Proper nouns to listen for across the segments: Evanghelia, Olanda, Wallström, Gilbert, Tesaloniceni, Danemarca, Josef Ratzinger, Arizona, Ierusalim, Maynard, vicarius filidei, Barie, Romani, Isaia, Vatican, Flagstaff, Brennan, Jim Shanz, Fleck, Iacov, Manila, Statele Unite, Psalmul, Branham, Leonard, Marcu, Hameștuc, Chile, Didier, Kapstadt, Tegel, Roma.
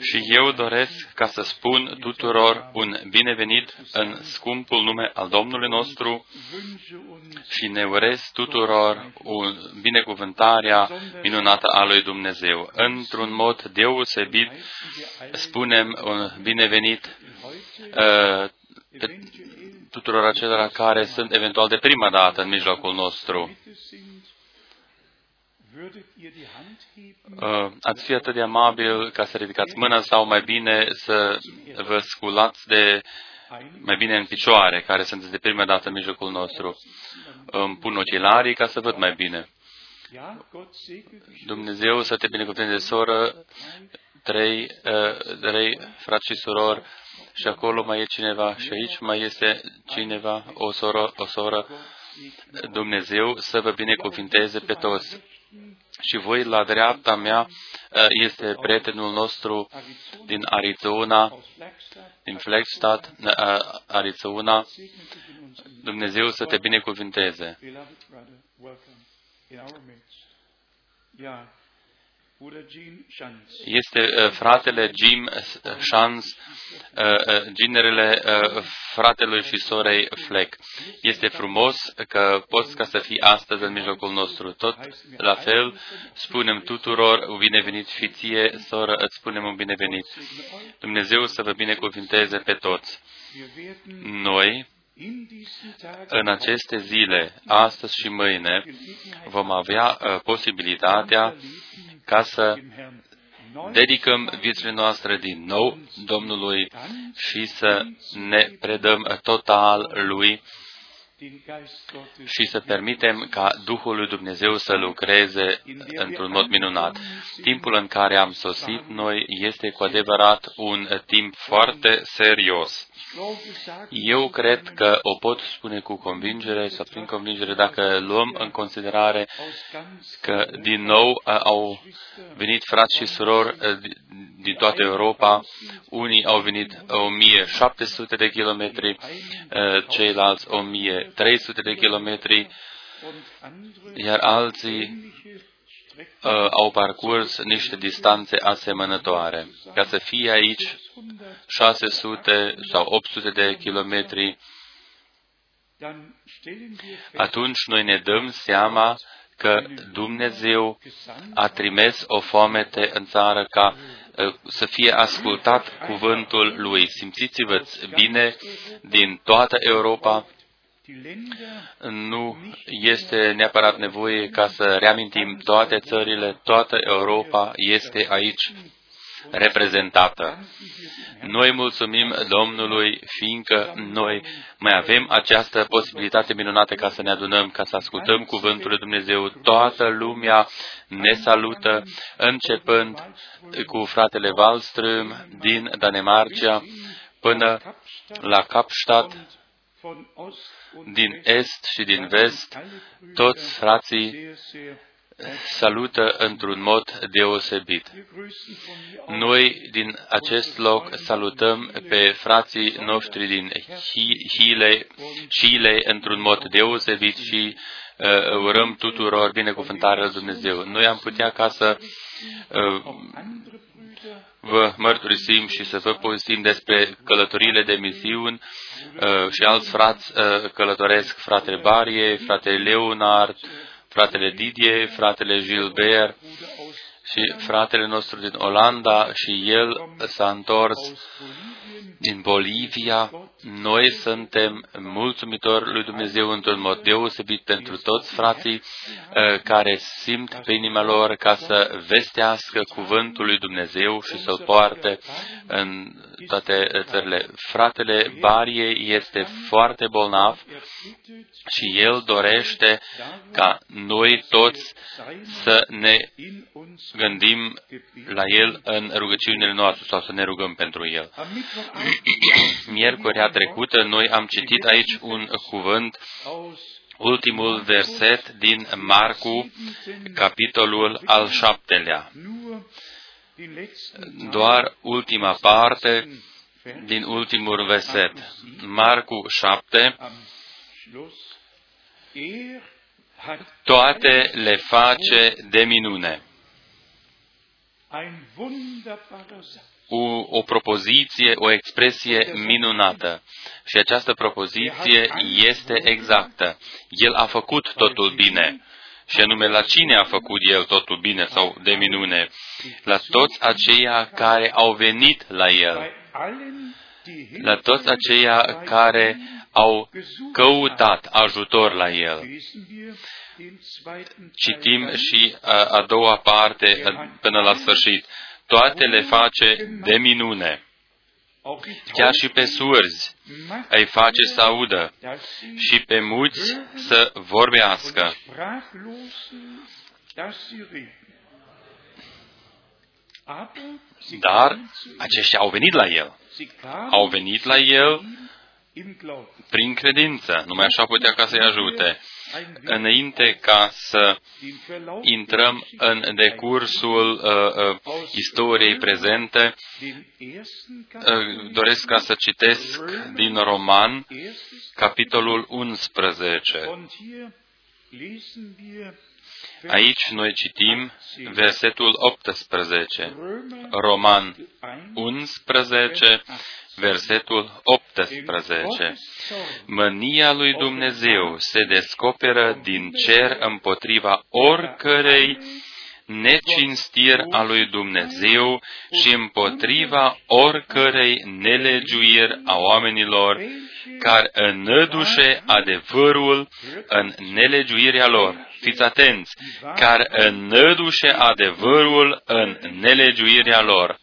Și eu doresc ca să spun tuturor un binevenit în scumpul nume al Domnului nostru și ne urez tuturor o binecuvântarea minunată a lui Dumnezeu. Într-un mod deosebit spunem un binevenit tuturor acelora care sunt eventual de prima dată în mijlocul nostru. Ați fi atât de amabil ca să ridicați mâna sau mai bine să vă sculați mai bine în picioare, care sunteți de prima dată în mijlocul nostru. Îmi pun ochelarii ca să văd mai bine. Dumnezeu să te binecuvânteze, soră, trei frați și surori, și acolo mai e cineva, și aici mai este cineva, o soră. Dumnezeu să vă binecuvinteze pe toți. Și voi, la dreapta mea, este prietenul nostru din Arizona, din Flagstaff, Arizona. Dumnezeu să te binecuvinteze. Este fratele Jim Shanz, ginerele fratelui și sorei Fleck. Este frumos că poți ca să fii astăzi în mijlocul nostru. Tot la fel spunem tuturor un binevenit și ție, soră, îți spunem un binevenit. Dumnezeu să vă binecuvinteze pe toți. Noi, în aceste zile, astăzi și mâine, vom avea posibilitatea ca să dedicăm viețile noastre din nou Domnului și să ne predăm total Lui și să permitem ca Duhul lui Dumnezeu să lucreze într-un mod minunat. Timpul în care am sosit noi este cu adevărat un timp foarte serios. Eu cred că o pot spune cu convingere sau prin convingere dacă luăm în considerare că din nou au venit frați și surori din toată Europa. Unii au venit 1700 de kilometri, ceilalți 1300 de kilometri, iar alții au parcurs niște distanțe asemănătoare. Ca să fie aici 600 sau 800 de kilometri, atunci noi ne dăm seama că Dumnezeu a trimis o foamete în țară ca să fie ascultat cuvântul Lui. Simțiți-vă bine din toată Europa. Nu este neapărat nevoie ca să reamintim toate țările, toată Europa este aici reprezentată. Noi mulțumim Domnului, fiindcă noi mai avem această posibilitate minunată ca să ne adunăm, ca să ascultăm cuvântul lui Dumnezeu. Toată lumea ne salută, începând cu fratele Wallström din Danemarca până la Kapstadt, din est și din vest, toți frații salută într-un mod deosebit. Noi din acest loc salutăm pe frații noștri din Chile într-un mod deosebit și urăm tuturor binecuvântarea lui Dumnezeu. Noi am putea ca să vă mărturisim și să vă povestim despre călătoriile de misiuni și alți frați călătoresc, fratele Barie, fratele Leonard, fratele Didier, fratele Gilbert și fratele nostru din Olanda și el s-a întors din Bolivia. Noi suntem mulțumitori lui Dumnezeu într-un mod deosebit pentru toți frații care simt pe inima lor ca să vestească cuvântul lui Dumnezeu și să-l poarte în toate țările. Fratele Barie este foarte bolnav și el dorește ca noi toți să ne gândim la el în rugăciunile noastre sau să ne rugăm pentru el. Miercurea trecută, noi am citit aici un cuvânt, ultimul verset din Marcu, capitolul al 7-lea. Doar ultima parte din ultimul verset. Marcu 7, toate le face de minune. O propoziție, o expresie minunată. Și această propoziție este exactă. El a făcut totul bine. Și anume, la cine a făcut El totul bine sau de minune? La toți aceia care au venit la El. La toți aceia care au căutat ajutor la El. Citim și a doua parte până la sfârșit. Toate le face de minune. Chiar și pe surzi îi face să audă și pe muți să vorbească. Dar aceștia au venit la El. Au venit la El prin credință. Numai așa putea ca să-i ajute. Înainte ca să intrăm în decursul istoriei prezente, doresc ca să citesc din Roman, capitolul 11. Aici noi citim versetul 18. Roman 11, versetul 18. Mânia lui Dumnezeu se descoperă din cer împotriva oricărei necinstiri a lui Dumnezeu și împotriva oricărei nelegiuiri a oamenilor care înădușe adevărul în nelegiuirea lor. Fiți atenți! Care înădușe adevărul în nelegiuirea lor.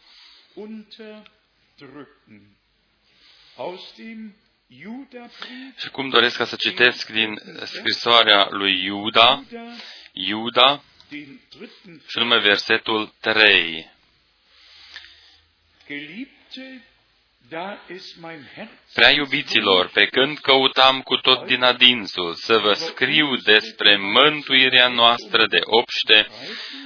Și cum doresc ca să citesc din scrisoarea lui Iuda, și numai versetul 3. Prea iubiților, pe când căutam cu tot din adinsul să vă scriu despre mântuirea noastră de obște,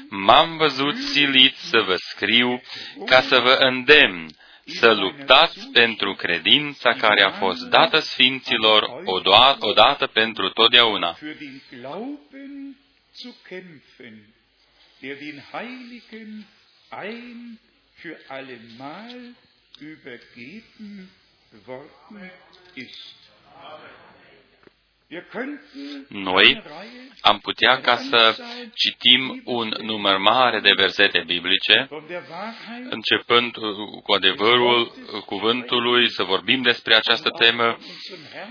m-am văzut silit să vă scriu ca să vă îndemn să luptați pentru credința care a fost dată sfinților odată pentru totdeauna. Noi am putea ca să citim un număr mare de versete biblice, începând cu adevărul cuvântului, să vorbim despre această temă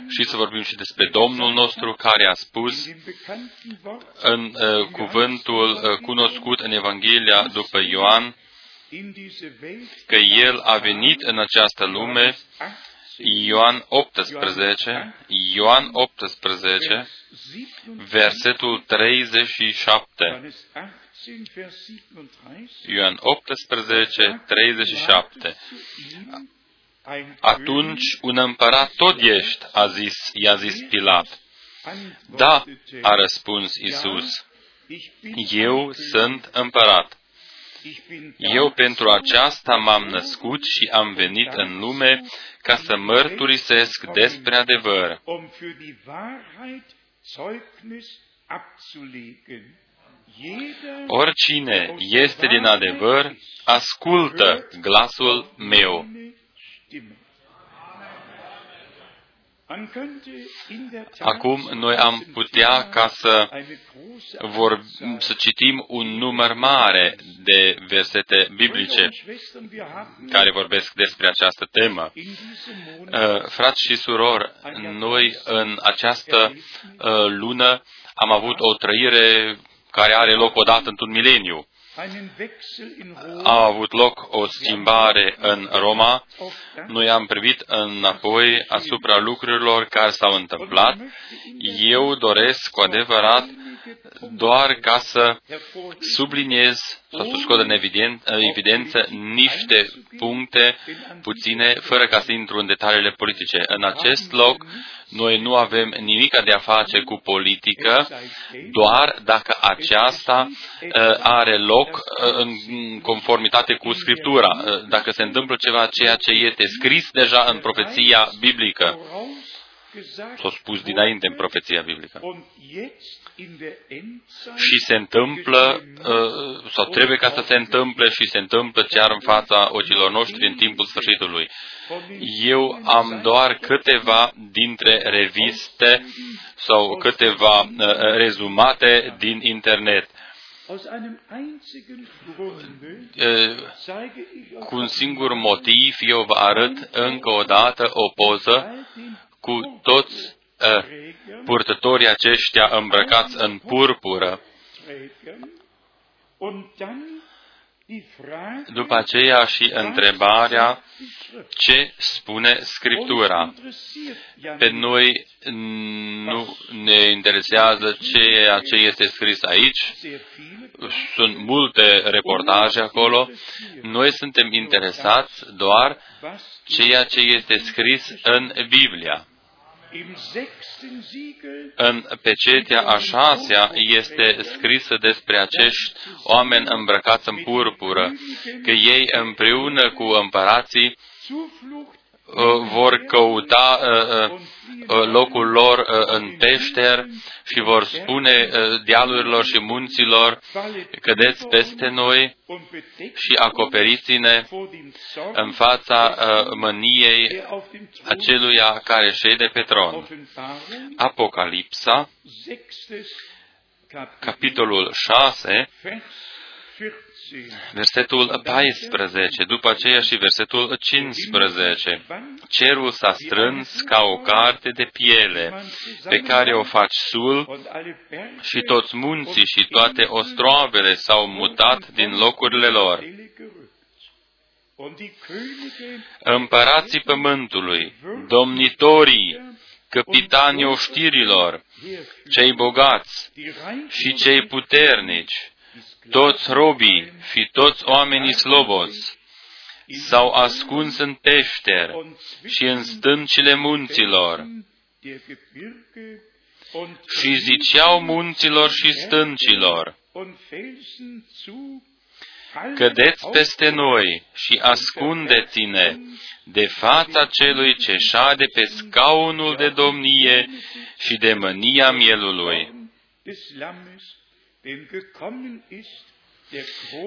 și să vorbim și despre Domnul nostru care a spus în cuvântul cunoscut în Evanghelia după Ioan, că El a venit în această lume, Ioan 18, versetul 37. Ioan 18, 37. Atunci un împărat tot ești, i-a zis Pilat. Da, a răspuns Iisus, eu sunt împărat. Eu pentru aceasta m-am născut și am venit în lume ca să mărturisesc despre adevăr. Oricine este din adevăr, ascultă glasul meu. Acum noi am putea ca să citim un număr mare de versete biblice care vorbesc despre această temă. Frați și surori, noi în această lună am avut o trăire care are loc odată într-un mileniu. A avut loc o schimbare în Roma. Noi am privit înapoi asupra lucrurilor care s-au întâmplat. Eu doresc cu adevărat doar ca să subliniez sau să scot în evidență niște puncte puține, fără ca să intru în detaliile politice. În acest loc, noi nu avem nimic de a face cu politică, doar dacă aceasta are loc în conformitate cu Scriptura, dacă se întâmplă ceva ceea ce este scris deja în profeția biblică. s-a spus dinainte în profeția biblică. Și se întâmplă, sau trebuie ca să se întâmple, și se întâmplă chiar în fața ochilor noștri în timpul sfârșitului. Eu am doar câteva dintre reviste sau câteva rezumate din internet. Cu un singur motiv, eu vă arăt încă o dată o poză cu toți purtătorii aceștia îmbrăcați în purpură. După aceea și întrebarea, ce spune Scriptura? Pe noi nu ne interesează ceea ce este scris aici. Sunt multe reportaje acolo. Noi suntem interesați doar ceea ce este scris în Biblia. În pecetea a 6-a este scrisă despre acești oameni îmbrăcați în purpură, că ei împreună cu împărații vor căuta locul lor în peșteri și vor spune dealurilor și munților, cădeți peste noi și acoperiți-ne în fața mâniei aceluia care șede pe tron. Apocalipsa, capitolul 6, versetul 14, după aceea și versetul 15. Cerul s-a strâns ca o carte de piele, pe care o faci sul, și toți munții și toate ostroavele s-au mutat din locurile lor. Împărații pământului, domnitorii, căpitanii oștirilor, cei bogați și cei puternici, toți robii și toți oamenii sloboți s-au ascuns în peșteri și în stâncile munților și ziceau munților și stâncilor, cădeți peste noi și ascundeți-ne de fața celui ce șade pe scaunul de domnie și de mânia mielului.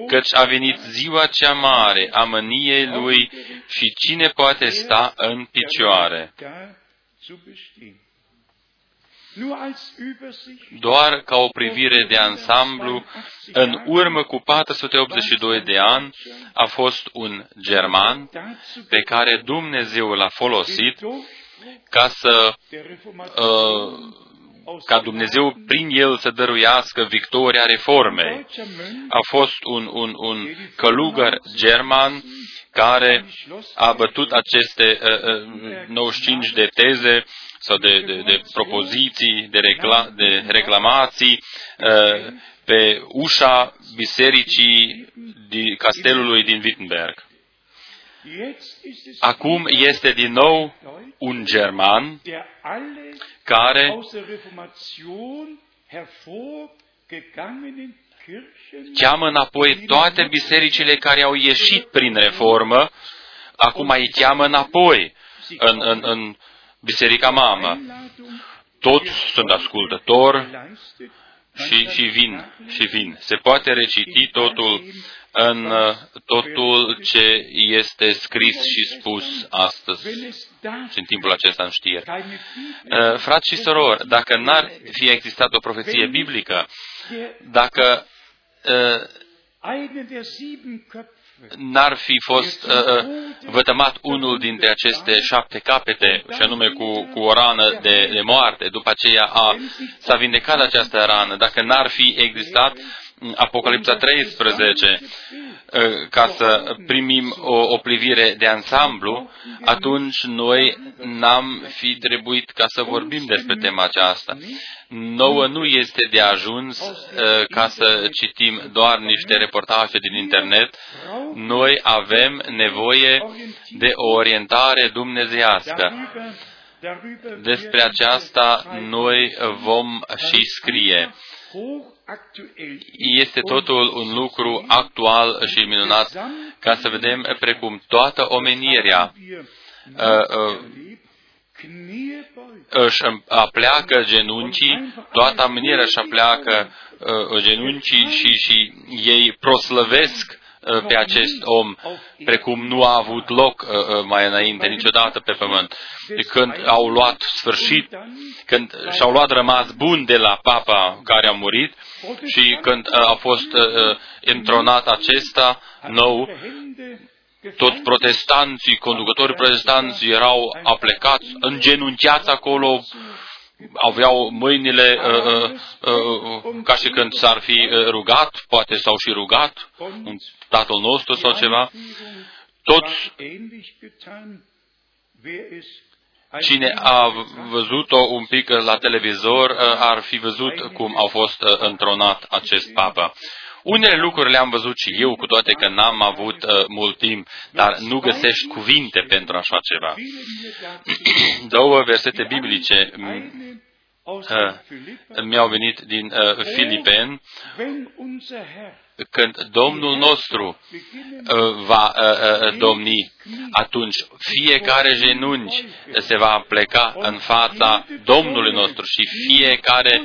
Căci a venit ziua cea mare a mâniei lui și cine poate sta în picioare? Doar ca o privire de ansamblu, în urmă cu 482 de ani a fost un german pe care Dumnezeu l-a folosit ca să ca Dumnezeu prin el să dăruiască victoria reformei. A fost un călugăr german care a bătut aceste 95 de teze sau de propoziții, de reclamații pe ușa bisericii castelului din Wittenberg. Acum este din nou un german care cheamă înapoi toate bisericile care au ieșit prin reformă, acum îi cheamă înapoi în biserica mamă. Toți sunt ascultători și vin, Se poate reciti totul în totul ce este scris și spus astăzi, în timpul acesta în știri. Frați și sorori, dacă n-ar fi existat o profeție biblică, dacă n-ar fi fost vătămat unul dintre aceste 7 capete, și anume cu o rană de moarte, după aceea s-a vindecat această rană, dacă n-ar fi existat Apocalipsa 13, ca să primim o privire de ansamblu, atunci noi n-am fi trebuit ca să vorbim despre tema aceasta. Nouă nu este de ajuns ca să citim doar niște reportaje din internet. Noi avem nevoie de o orientare dumnezeiască. Despre aceasta noi vom și scrie. Este totul un lucru actual și minunat, ca să vedem precum toată omenirea își apleacă genunchii, toată amânirea își apleacă genunchii și ei proslăvesc pe acest om, precum nu a avut loc mai înainte niciodată pe pământ. Când au luat sfârșit, când și-au luat rămas bun de la papa care a murit și când a fost entronat acesta nou, toți protestanții, conducătorii protestanți erau aplecați, îngenunchiați acolo, aveau mâinile ca și când s-ar fi rugat, poate s-au și rugat, un Tatăl nostru sau ceva. Toți, cine a văzut-o un pic la televizor, ar fi văzut cum a fost întronat acest papă. Unele lucruri le-am văzut și eu, cu toate că n-am avut mult timp, dar nu găsești cuvinte pentru așa ceva. Două versete biblice mi-au venit din Filipeni, când Domnul nostru va domni, atunci fiecare genunchi se va pleca în fața Domnului nostru și fiecare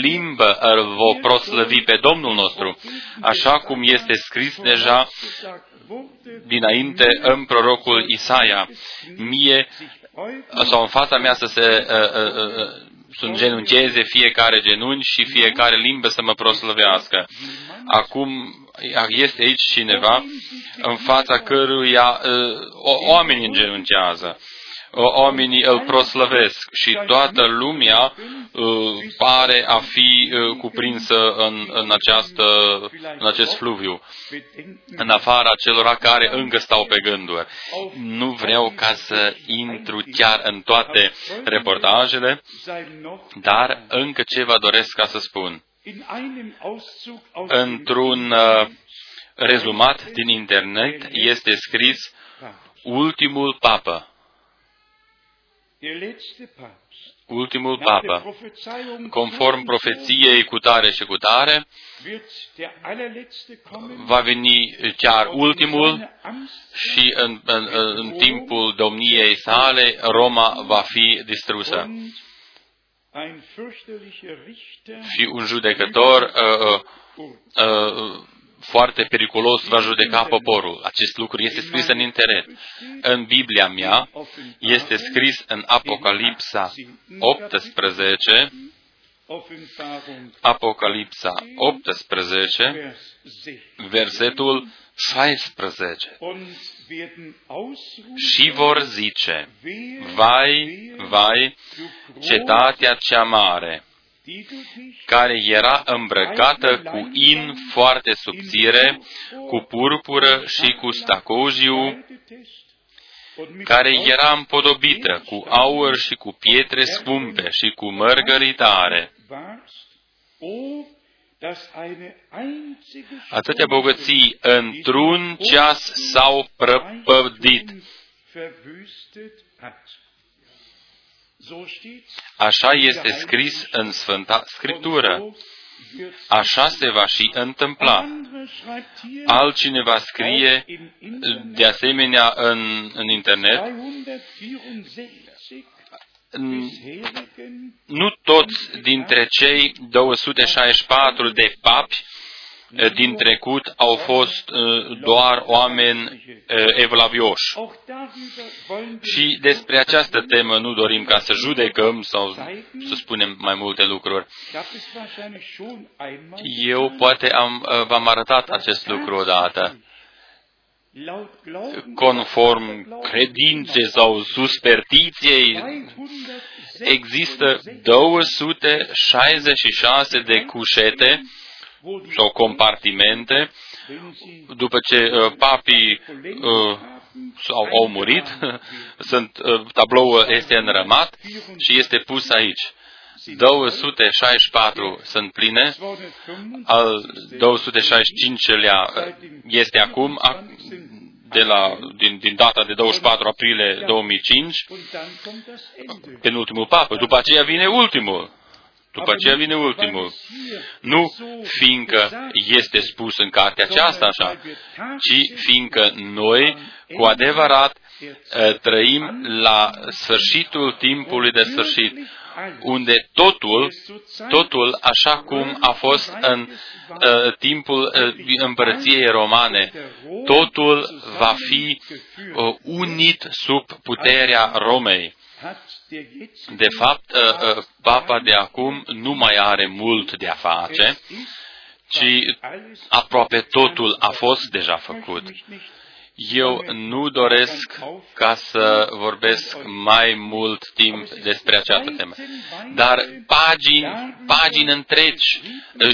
limbă va proslăvi pe Domnul nostru, așa cum este scris deja dinainte în prorocul Isaia. Mie, sau în fața mea să se să-mi genuncheze fiecare genunchi și fiecare limbă să mă proslăvească. Acum este aici cineva în fața căruia oamenii îngenunchează, oamenii îl proslăvesc și toată lumea pare a fi cuprinsă în acest fluviu, în afara celor care încă stau pe gânduri. Nu vreau ca să intru chiar în toate reportajele, dar încă ceva doresc ca să spun. Într-un rezumat din internet este scris ultimul papă. Ultimul papă, conform profeției cu tare și cu tare, va veni chiar ultimul și în timpul domniei sale Roma va fi distrusă. Și un judecător foarte periculos va judeca poporul. Acest lucru este scris în internet. În Biblia mea este scris în Apocalipsa 18, versetul 16. Și vor zice: vai, vai, cetatea cea mare, care era îmbrăcată cu in foarte subțire, cu purpură și cu stacojiu, care era împodobită cu aur și cu pietre scumpe și cu mărgăritare. Atâtea bogății într-un ceas s-au prăpădit. Așa este scris în Sfânta Scriptură. Așa se va și întâmpla. Altcineva scrie, de asemenea, în internet, nu toți dintre cei 264 de papi din trecut au fost doar oameni evlavioși. Și despre această temă nu dorim ca să judecăm sau să spunem mai multe lucruri. Eu poate v-am arătat acest lucru odată. Conform credinței sau superstiției, există 266 de cușete sau compartimente, după ce papii au murit, tabloul este înrămat și este pus aici. 264 sunt pline, al 265-lea este acum, din data de 24 aprilie 2005, penultimul papă, după aceea vine ultimul. Nu fiindcă este spus în cartea aceasta așa, ci fiindcă noi, cu adevărat, trăim la sfârșitul timpului de sfârșit, unde totul așa cum a fost în timpul împărăției romane, totul va fi unit sub puterea Romei. De fapt, papa de acum nu mai are mult de a face, ci aproape totul a fost deja făcut. Eu nu doresc ca să vorbesc mai mult timp despre această temă, dar pagini întregi,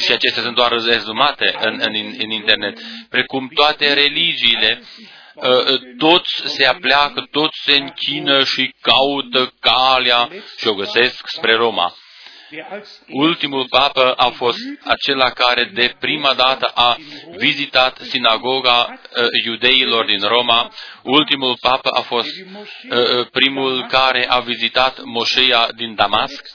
și acestea sunt doar rezumate în internet, precum toate religiile, toți se apleacă, toți se închină și caută calea și o găsesc spre Roma. Ultimul papă a fost acela care de prima dată a vizitat sinagoga iudeilor din Roma. Ultimul papă a fost primul care a vizitat moșeea din Damasc.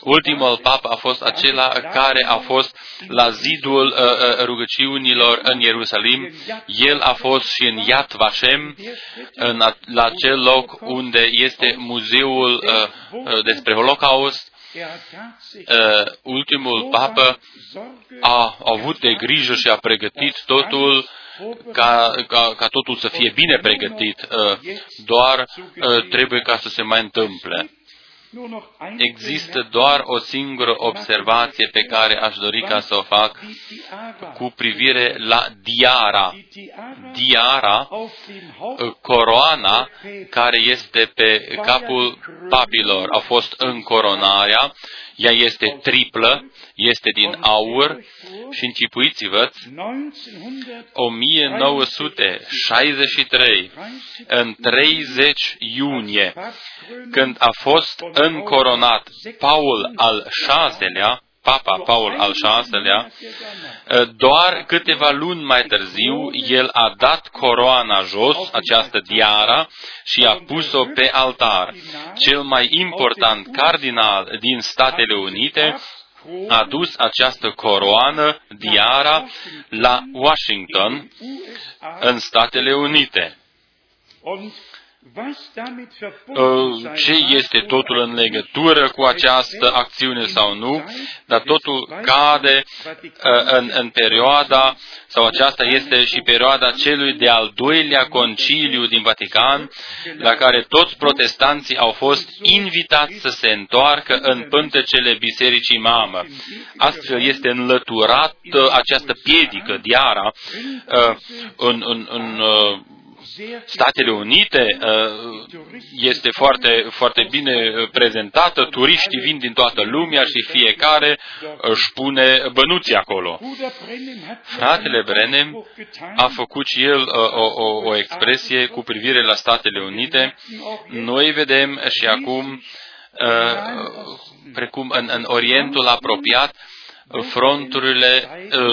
Ultimul papă a fost acela care a fost la zidul rugăciunilor în Ierusalim. El a fost și în Yad Vashem, la acel loc unde este muzeul despre Holocaust. Ultimul papă a avut de grijă și a pregătit totul ca totul să fie bine pregătit, doar trebuie ca să se mai întâmple. Există doar o singură observație pe care aș dori ca să o fac cu privire la diara. Diara, coroana care este pe capul papilor, a fost încoronarea, ea este triplă, este din aur și închipuiți-vă, 1963, în 30 iunie, când a fost încoronat Paul al VI-lea, Papa Paul al VI-lea, doar câteva luni mai târziu, el a dat coroana jos, această diară, și a pus-o pe altar. Cel mai important cardinal din Statele Unite a dus această coroană, diara, la Washington, în Statele Unite. Ce este totul în legătură cu această acțiune sau nu, dar totul cade în perioada, sau aceasta este și perioada celui de-al doilea conciliu din Vatican, la care toți protestanții au fost invitați să se întoarcă în pântecele bisericii mamă. Astfel este înlăturată această piedică, diara, în Statele Unite este foarte, foarte bine prezentată, turiștii vin din toată lumea și fiecare își pune bănuții acolo. Fratele Brennan a făcut și el o expresie cu privire la Statele Unite. Noi vedem și acum, precum în Orientul apropiat, fronturile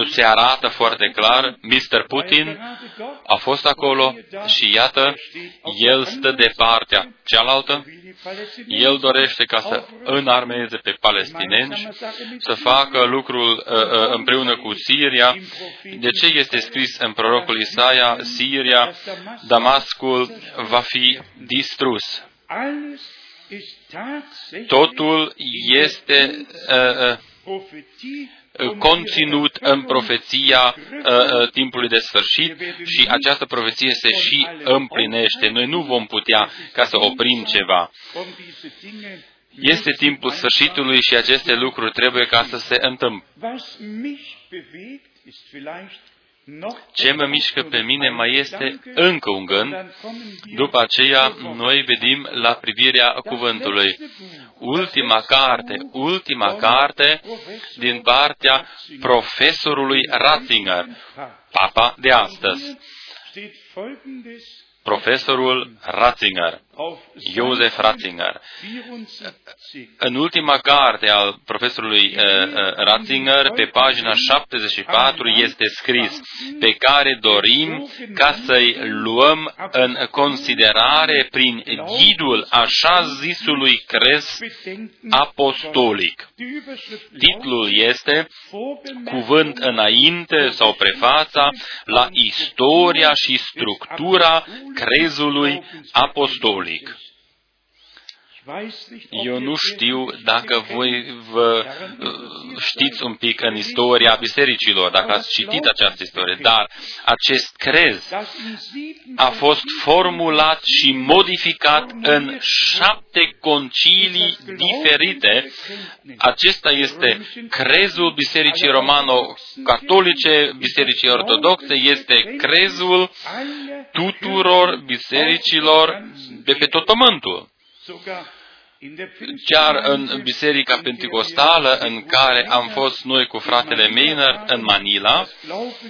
se arată foarte clar. Mr. Putin a fost acolo și iată, el stă de partea cealaltă. El dorește ca să înarmeze pe palestinenși, să facă lucrul împreună cu Siria. De ce este scris în prorocul Isaia, Siria, Damascul va fi distrus? Totul este conținut în profeția timpului de sfârșit și această profeție se și împlinește. Noi nu vom putea ca să oprim ceva. Este timpul sfârșitului și aceste lucruri trebuie ca să se întâmple. Ce mă mișcă pe mine mai este încă un gând. După aceea, noi vedem la privirea cuvântului. Ultima carte din partea profesorului Ratzinger, papa de astăzi. Profesorul Ratzinger, Josef Ratzinger. În ultima carte al profesorului Ratzinger, pe pagina 74, este scris, pe care dorim ca să-i luăm în considerare prin ghidul așa zisului crez apostolic. Titlul este Cuvânt înainte sau prefața la istoria și structura crezului apostolic. Eu nu știu dacă voi vă știți un pic în istoria bisericilor, dacă ați citit această istorie, dar acest crez a fost formulat și modificat în 7 concilii diferite. Acesta este crezul bisericii romano-catolice, bisericii ortodoxe, este crezul tuturor bisericilor de pe tot pământul. Chiar în Biserica Pentecostală, în care am fost noi cu fratele Maynard în Manila,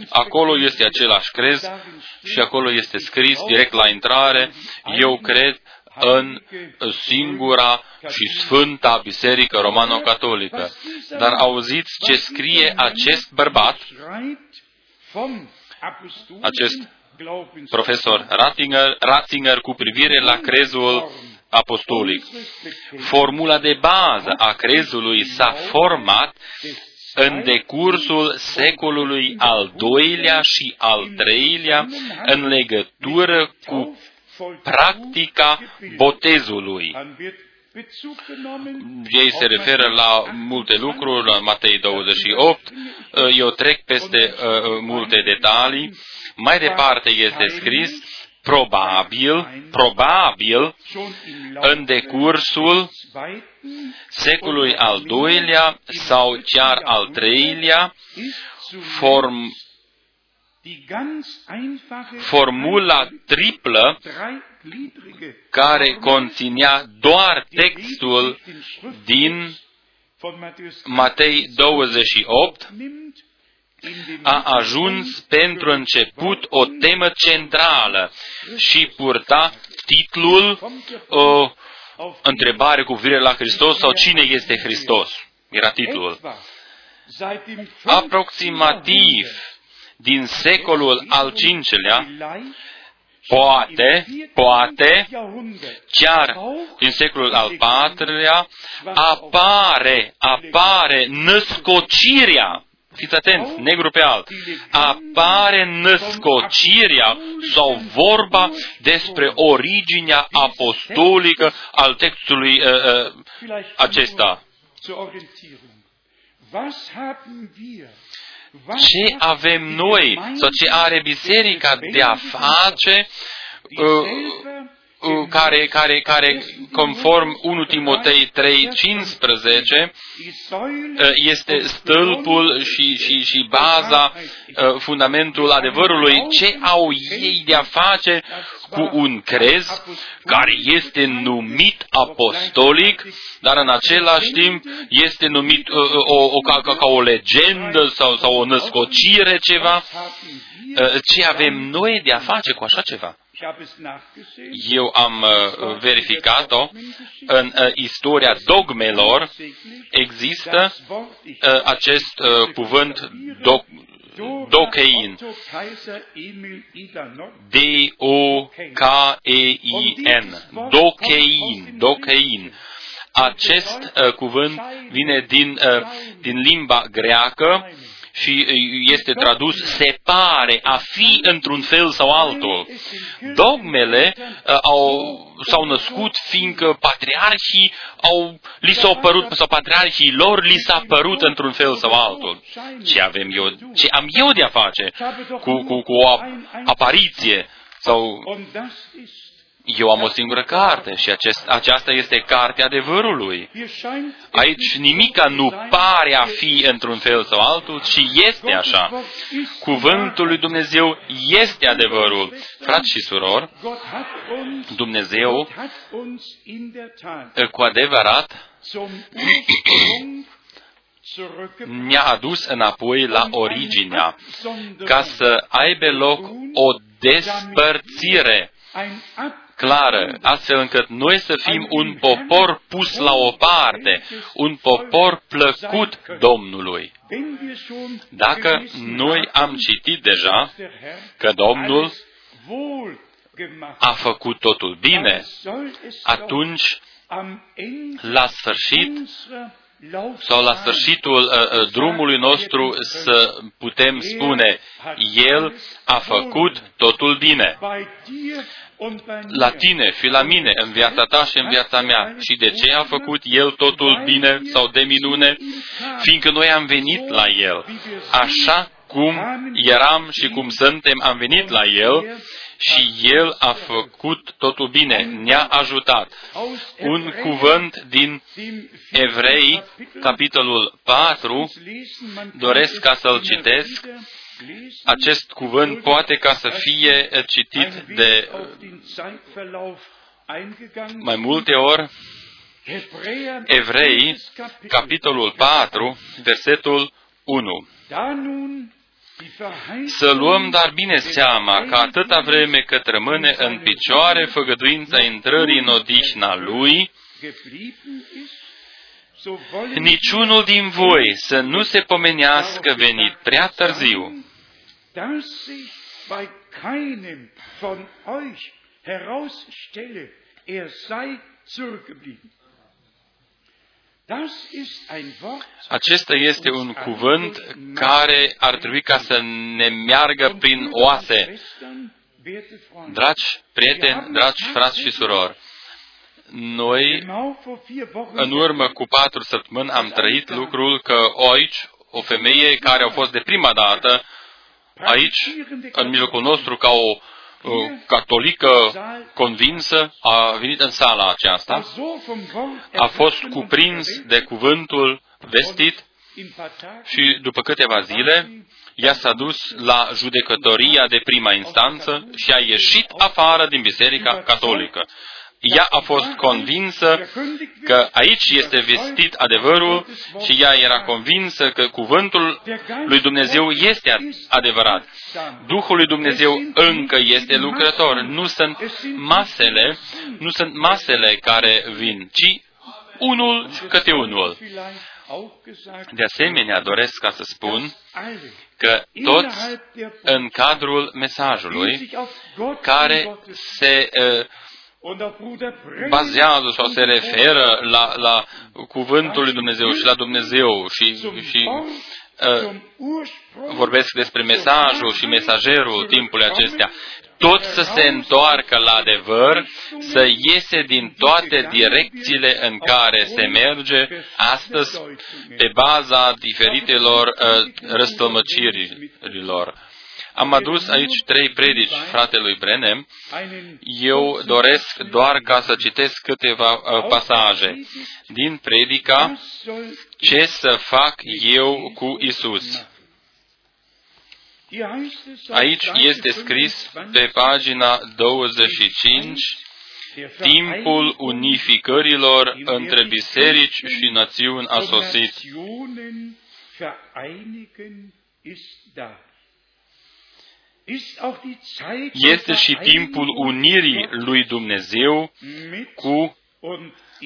acolo este același crez și acolo este scris direct la intrare: eu cred în singura și sfânta Biserică Romano-Catolică. Dar auziți ce scrie acest bărbat, acest profesor Ratzinger, cu privire la crezul apostolic. Formula de bază a crezului s-a format în decursul secolului al II-lea și al III-lea în legătură cu practica botezului. Ei se referă la multe lucruri, la Matei 28, eu trec peste multe detalii. Mai departe este scris: probabil, în decursul secolului al II-lea sau chiar al III-lea, formula triplă care conținea doar textul din Matei 28, a ajuns pentru început o temă centrală și purta titlul o întrebare cu privire la Hristos sau cine este Hristos. Era titlul. Aproximativ din secolul al V-lea, poate, chiar din secolul al IV-lea, apare născocirea. Fiți atenți, negru pe alb. Apare născocirea sau vorba despre originea apostolică al textului acesta. Ce avem noi sau ce are biserica de a face care conform 1 Timotei 3:15 este stâlpul și baza, fundamentul adevărului? Ce au ei de a face cu un crez care este numit apostolic, dar în același timp este numit ca o legendă sau o născocire, ceva? Ce avem noi de a face cu așa ceva? Eu am verificat-o în istoria dogmelor. Există acest cuvânt dokein. D-O-K-E-I-N. Dokein. Acest cuvânt vine din limba greacă și este tradus separe, a fi într-un fel sau altul. Dogmele s-au născut fiindcă patriarhii patriarhii lor li s-a părut într-un fel sau altul. Ce am eu de a face cu o apariție sau... Eu am o singură carte și aceasta este cartea adevărului. Aici nimica nu pare a fi într-un fel sau altul, ci este așa. Cuvântul lui Dumnezeu este adevărul. Frați și surori, Dumnezeu cu adevărat ne-a adus înapoi la originea, ca să aibă loc o despărțire clară, astfel încât noi să fim un popor pus la o parte, un popor plăcut Domnului. Dacă noi am citit deja că Domnul a făcut totul bine, atunci, la sfârșitul drumului nostru să putem spune: El a făcut totul bine. la tine și la mine, în viața ta și în viața mea. Și de ce a făcut El totul bine sau de minune? Fiindcă noi am venit la El. Așa cum eram și cum suntem, am venit la El și El a făcut totul bine, ne-a ajutat. Un cuvânt din Evrei, capitolul 4, doresc ca să-l citesc. Acest cuvânt poate ca să fie citit de mai multe ori. Evrei, capitolul 4, versetul 1. Să luăm dar bine seama că atâta vreme cât rămâne în picioare făgăduința intrării în odihna Lui, niciunul din voi să nu se pomenească venit prea târziu, acesta este un cuvânt care ar trebui ca să ne meargă prin oase. Dragi prieteni, dragi frați și surori, noi, în urmă cu 4 săptămâni, am trăit lucrul că aici, o femeie care a fost de prima dată aici, în mijlocul nostru, ca o catolică convinsă, a venit în sala aceasta, a fost cuprins de cuvântul vestit și după câteva zile ea s-a dus la judecătoria de prima instanță și a ieșit afară din Biserica Catolică. Ea a fost convinsă că aici este vestit adevărul și ea era convinsă că cuvântul lui Dumnezeu este adevărat. Duhul lui Dumnezeu încă este lucrător. Nu sunt masele care vin, ci unul câte unul. De asemenea, doresc ca să spun că toți în cadrul mesajului care se bazează sau se referă la cuvântul lui Dumnezeu și la Dumnezeu și vorbesc despre mesajul și mesagerul timpului acestea. Tot să se întoarcă la adevăr, să iese din toate direcțiile în care se merge astăzi pe baza diferitelor răstălmăcirilor. Am adus aici 3 predici fratelui Branham. Eu doresc doar ca să citesc câteva pasaje din predica Ce să fac eu cu Iisus. Aici este scris pe pagina 25 timpul unificărilor între biserici și națiuni a sosit. Este și timpul unirii lui Dumnezeu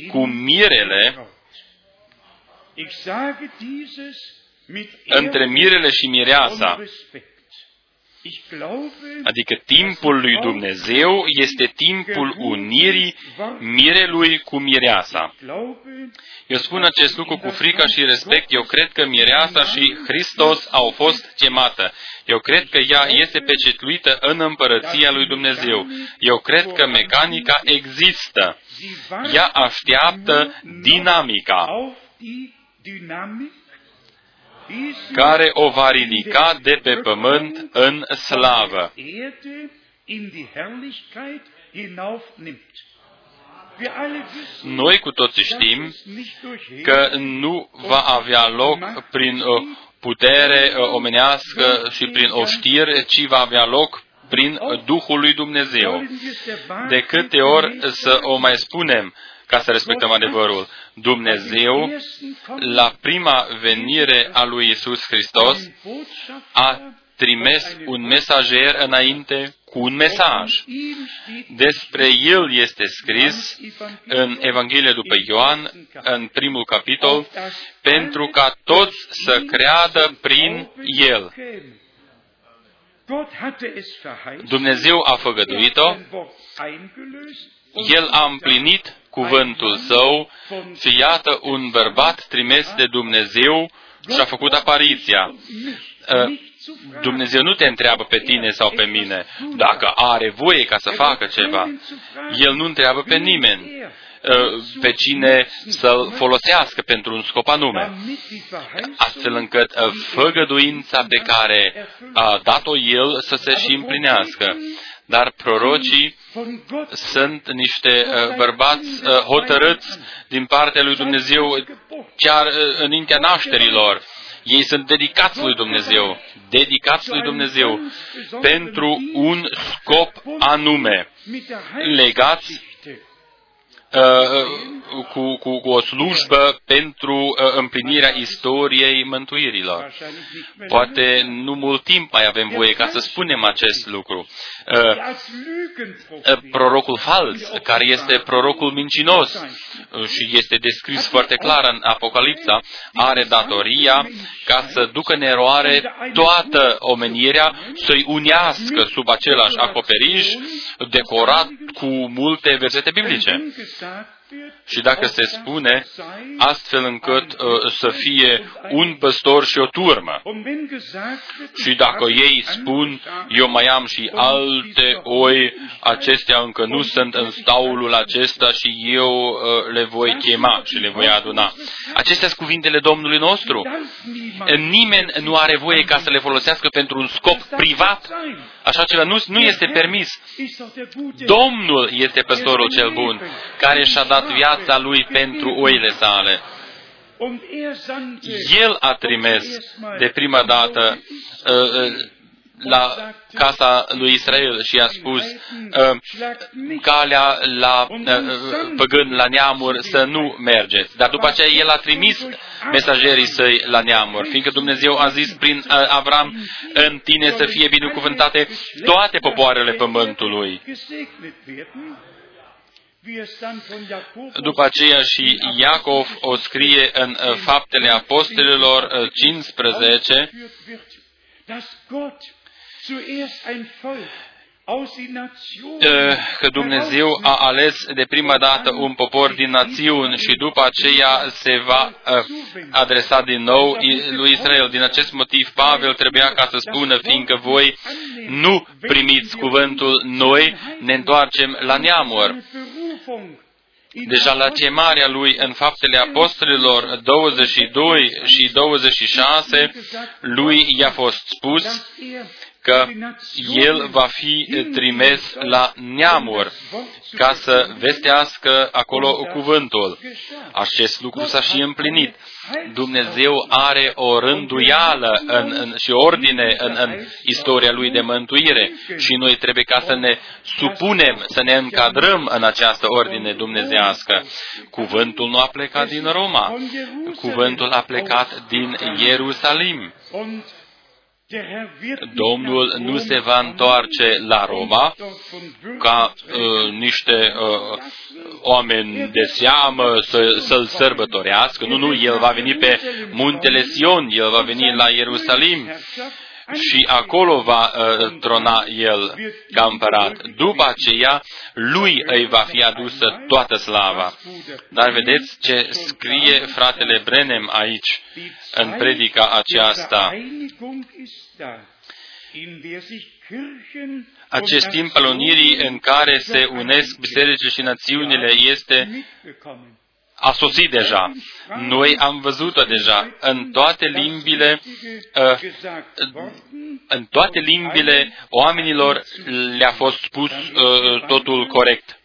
cu mirele, între mirele și mireasa. Adică timpul lui Dumnezeu este timpul unirii mirelui cu mireasa. Eu spun acest lucru cu frică și respect. Eu cred că mireasa și Hristos au fost chemată. Eu cred că ea este pecetluită în împărăția lui Dumnezeu. Eu cred că mecanica există. Ea așteaptă dinamica care o va ridica de pe pământ în slavă. Noi cu toții știm că nu va avea loc prin putere omenească și prin oștire, ci va avea loc prin Duhul lui Dumnezeu. De câte ori să o mai spunem, ca să respectăm adevărul, Dumnezeu, la prima venire a lui Iisus Hristos, a trimis un mesager înainte cu un mesaj. Despre El este scris în Evanghelia după Ioan, în primul capitol, pentru ca toți să creadă prin El. Dumnezeu a făgăduit-o, El a împlinit cuvântul Său și iată un bărbat trimis de Dumnezeu și-a făcut apariția. Dumnezeu nu te întreabă pe tine sau pe mine dacă are voie ca să facă ceva. El nu întreabă pe nimeni pe cine să-l folosească pentru un scop anume. Astfel încât făgăduința pe care a dat-o El să se și împlinească. Dar prorocii sunt niște bărbați hotărâți din partea lui Dumnezeu chiar înaintea nașterilor. Ei sunt dedicați lui Dumnezeu, pentru un scop anume, legați cu o slujbă pentru împlinirea istoriei mântuirilor. Poate nu mult timp mai avem voie ca să spunem acest lucru. Prorocul fals, care este prorocul mincinos și este descris foarte clar în Apocalipsa, are datoria ca să ducă în eroare toată omenirea, să-i unească sub același acoperiș, decorat cu multe versete biblice. Și dacă se spune astfel încât să fie un păstor și o turmă, și dacă ei spun, eu mai am și alte oi, acestea încă nu sunt în staulul acesta și eu le voi chema și le voi aduna. Acestea sunt cuvintele Domnului nostru. Nimeni nu are voie ca să le folosească pentru un scop privat. Așa ceva nu este permis. Domnul este păstorul cel bun, care și-a dat viața lui pentru oile sale. El a trimis de prima dată la casa lui Israel și i-a spus calea la păgân, la neamuri, să nu mergeți. Dar după aceea el a trimis mesagerii săi la neamuri, fiindcă Dumnezeu a zis prin Avram, în tine să fie binecuvântate toate popoarele pământului. După aceea și Iacov o scrie în Faptele Apostolilor 15, că Dumnezeu a ales de prima dată un popor din națiuni și după aceea se va adresa din nou lui Israel. Din acest motiv Pavel trebuia ca să spună, fiindcă voi nu primiți cuvântul, noi ne întoarcem la neamuri. Deja la chemarea lui în Faptele Apostolilor 22 și 26, lui i-a fost spus că el va fi trimis la neamuri ca să vestească acolo cuvântul. Acest lucru s-a și împlinit. Dumnezeu are o rânduială și ordine în istoria lui de mântuire și noi trebuie ca să ne supunem, să ne încadrăm în această ordine dumnezească. Cuvântul nu a plecat din Roma, cuvântul a plecat din Ierusalim. Domnul nu se va întoarce la Roma ca niște oameni de seamă să-l sărbătorească. Nu, El va veni pe muntele Sion, El va veni la Ierusalim și acolo va trona El ca împărat. După aceea, lui îi va fi adusă toată slava. Dar vedeți ce scrie fratele Branham aici, în predica aceasta. Acest timp al unirii în care se unesc bisericile și națiunile este... a sosit deja. Noi am văzut-o deja. În toate limbile oamenilor le-a fost spus totul corect.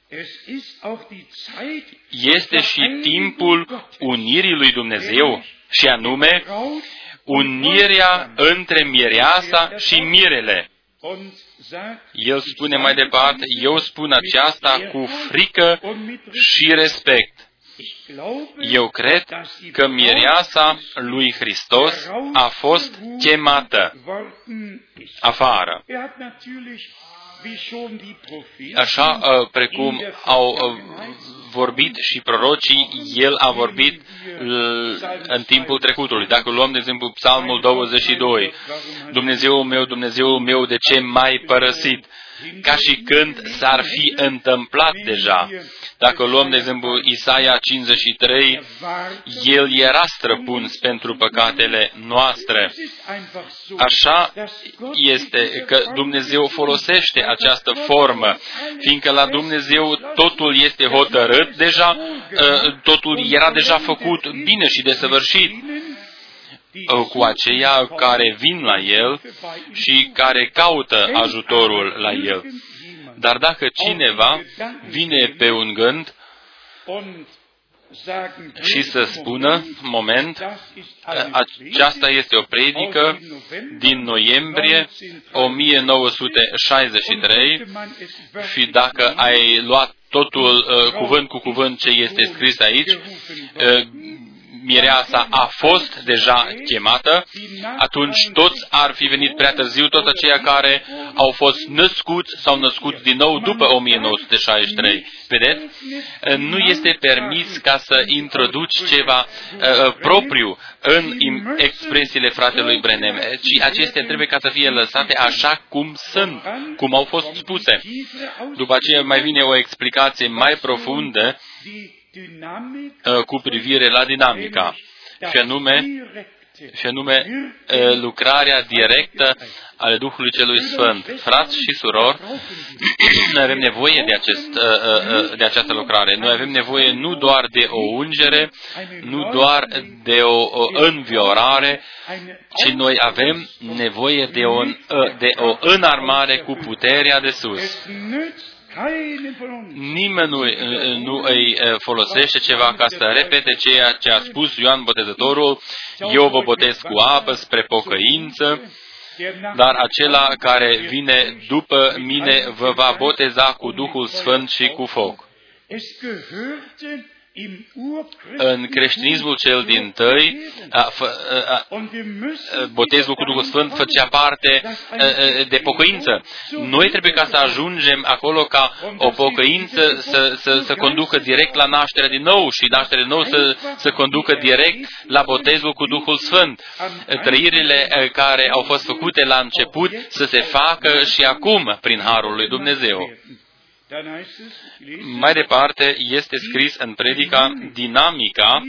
Este și timpul unirii lui Dumnezeu, și anume unirea între mireasa și mirele. El spune mai departe, eu spun aceasta cu frică și respect. Eu cred că mireasa lui Hristos a fost chemată afară. Așa precum au vorbit și prorocii, el a vorbit în timpul trecutului. Dacă luăm, de exemplu, Psalmul 22, Dumnezeul meu, Dumnezeul meu, de ce m-ai părăsit? ca și când s-ar fi întâmplat deja. Dacă luăm, de exemplu, Isaia 53, el era străpuns pentru păcatele noastre. Așa este că Dumnezeu folosește această formă, fiindcă la Dumnezeu totul este hotărât deja, totul era deja făcut bine și desăvârșit. Cu aceia care vin la El și care caută ajutorul la El. Dar dacă cineva vine pe un gând și să spună, moment, aceasta este o predică din noiembrie 1963 și dacă ai luat totul cuvânt cu cuvânt ce este scris aici, mireasa a fost deja chemată, atunci toți ar fi venit prea târziu, toți aceia care au fost născuți sau născuți din nou după 1963. Vedeți? Nu este permis ca să introduci ceva propriu în expresiile fratelui Branham, ci acestea trebuie ca să fie lăsate așa cum sunt, cum au fost spuse. După aceea mai vine o explicație mai profundă cu privire la dinamica, și anume lucrarea directă ale Duhului Celui Sfânt. Frați și surori, noi avem nevoie de această lucrare. Noi avem nevoie nu doar de o ungere, nu doar de o înviorare, ci noi avem nevoie de o înarmare cu puterea de sus. Nimeni nu îi folosește ceva ca să repete ceea ce a spus Ioan Botezătorul: eu vă botez cu apă spre pocăință, dar acela care vine după mine vă va boteza cu Duhul Sfânt și cu foc. În creștinismul cel dintâi, botezul cu Duhul Sfânt făcea parte de pocăință. Noi trebuie ca să ajungem acolo ca o pocăință să conducă direct la nașterea din nou și nașterea din nou să conducă direct la botezul cu Duhul Sfânt. Trăirile care au fost făcute la început să se facă și acum prin Harul lui Dumnezeu. Mai departe este scris în predica: dinamica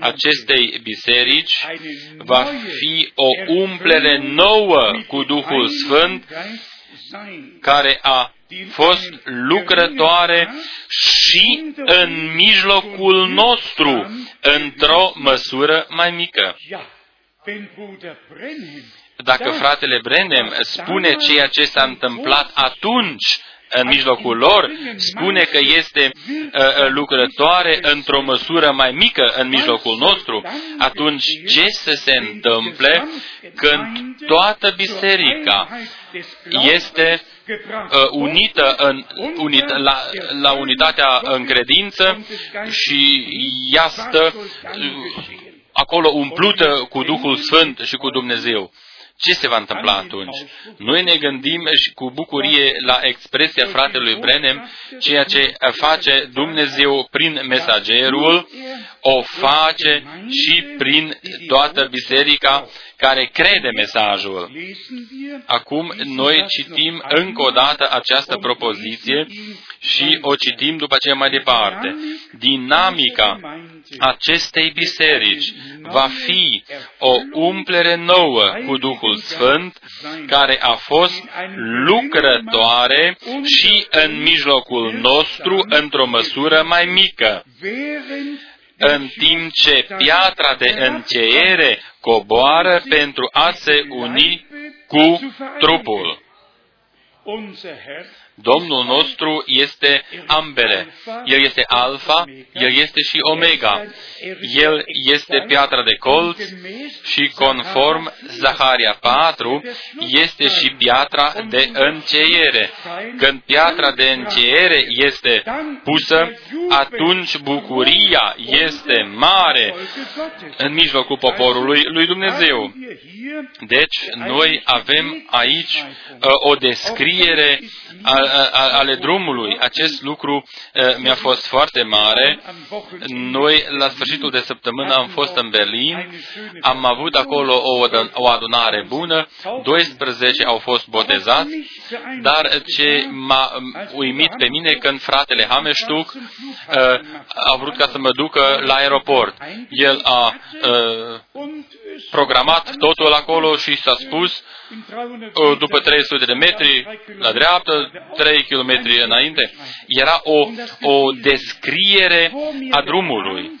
acestei biserici va fi o umplere nouă cu Duhul Sfânt, care a fost lucrătoare și în mijlocul nostru, într-o măsură mai mică. Dacă fratele Branham spune ceea ce s-a întâmplat atunci în mijlocul lor, spune că este lucrătoare într-o măsură mai mică în mijlocul nostru, atunci ce să se întâmple când toată biserica este unită la unitatea în credință și ea stă acolo umplută cu Duhul Sfânt și cu Dumnezeu? Ce se va întâmpla atunci? Noi ne gândim și cu bucurie la expresia fratelui Branham: ceea ce face Dumnezeu prin mesagerul, o face și prin toată biserica care crede mesajul. Acum noi citim încă o dată această propoziție și o citim după aceea mai departe. Dinamica acestei biserici va fi o umplere nouă cu Duhul Sfânt, care a fost lucrătoare și în mijlocul nostru într-o măsură mai mică. În timp ce piatra de încheiere coboară pentru a se uni cu trupul. Domnul nostru este ambele. El este Alfa, El este și Omega. El este piatra de colț și, conform Zaharia 4, este și piatra de încheiere. Când piatra de încheiere este pusă, atunci bucuria este mare în mijlocul poporului lui Dumnezeu. Deci, noi avem aici o descriere descriere ale drumului. Acest lucru mi-a fost foarte mare. Noi, la sfârșitul de săptămână, am fost în Berlin, am avut acolo o adunare bună, 12 au fost botezați, dar ce m-a uimit pe mine când fratele Hameștuc a vrut ca să mă ducă la aeroport. El a programat totul acolo și s-a spus, după 300 de metri la dreapta, 3 km înainte, era o descriere a drumului.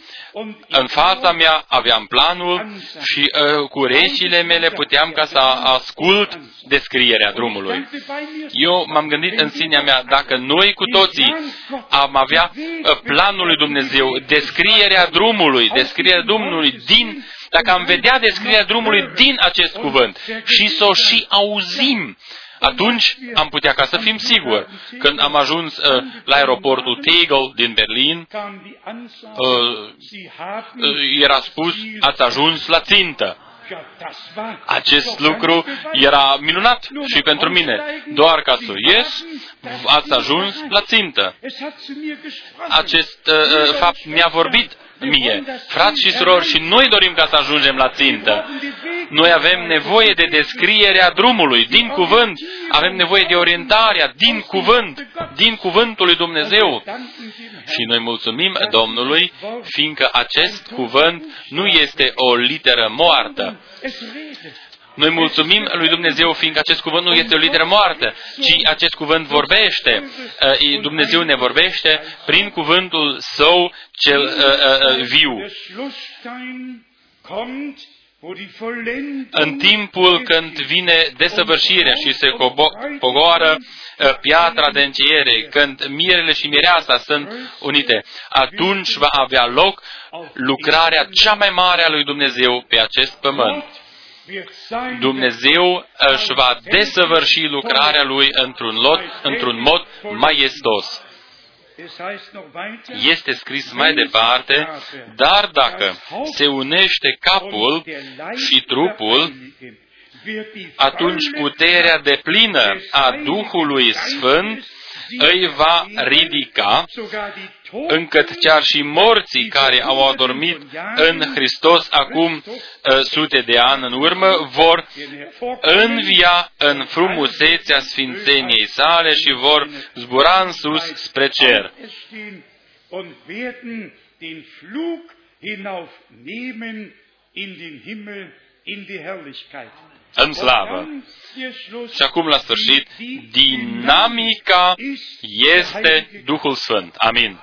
În fața mea aveam planul și cu rechile mele puteam ca să ascult descrierea drumului. Eu m-am gândit în sinea mea, dacă noi cu toții am avea planul lui Dumnezeu, descrierea drumului din... Dacă am vedea descrierea drumului din acest cuvânt și să o și auzim, atunci am putea ca să fim siguri. Când am ajuns la aeroportul Tegel din Berlin, era spus, ați ajuns la țintă. Acest lucru era minunat și pentru mine. Doar ca să ies, ați ajuns la țintă. Acest fapt mi-a vorbit mie. Frați și surori, și noi dorim ca să ajungem la țintă. Noi avem nevoie de descrierea drumului, din cuvânt. Avem nevoie de orientarea, din cuvânt, din cuvântul lui Dumnezeu. Și noi mulțumim Domnului, fiindcă acest cuvânt nu este o literă moartă. Noi mulțumim lui Dumnezeu, fiindcă acest cuvânt nu este o literă moartă, ci acest cuvânt vorbește. Dumnezeu ne vorbește prin cuvântul Său cel viu. În timpul când vine desăvârșirea și se pogoară piatra de încheiere, când mirele și mireasa sunt unite, atunci va avea loc lucrarea cea mai mare a lui Dumnezeu pe acest pământ. Dumnezeu își va desăvârși lucrarea Lui într-un mod maestos. Este scris mai departe, dar dacă se unește capul și trupul, atunci puterea deplină a Duhului Sfânt îi va ridica, încât chiar și morții care au adormit în Hristos acum sute de ani în urmă vor învia în frumusețea sfințeniei sale și vor zbura în sus spre cer. În slavă. Și acum, la sfârșit, dinamica este Duhul Sfânt. Amin.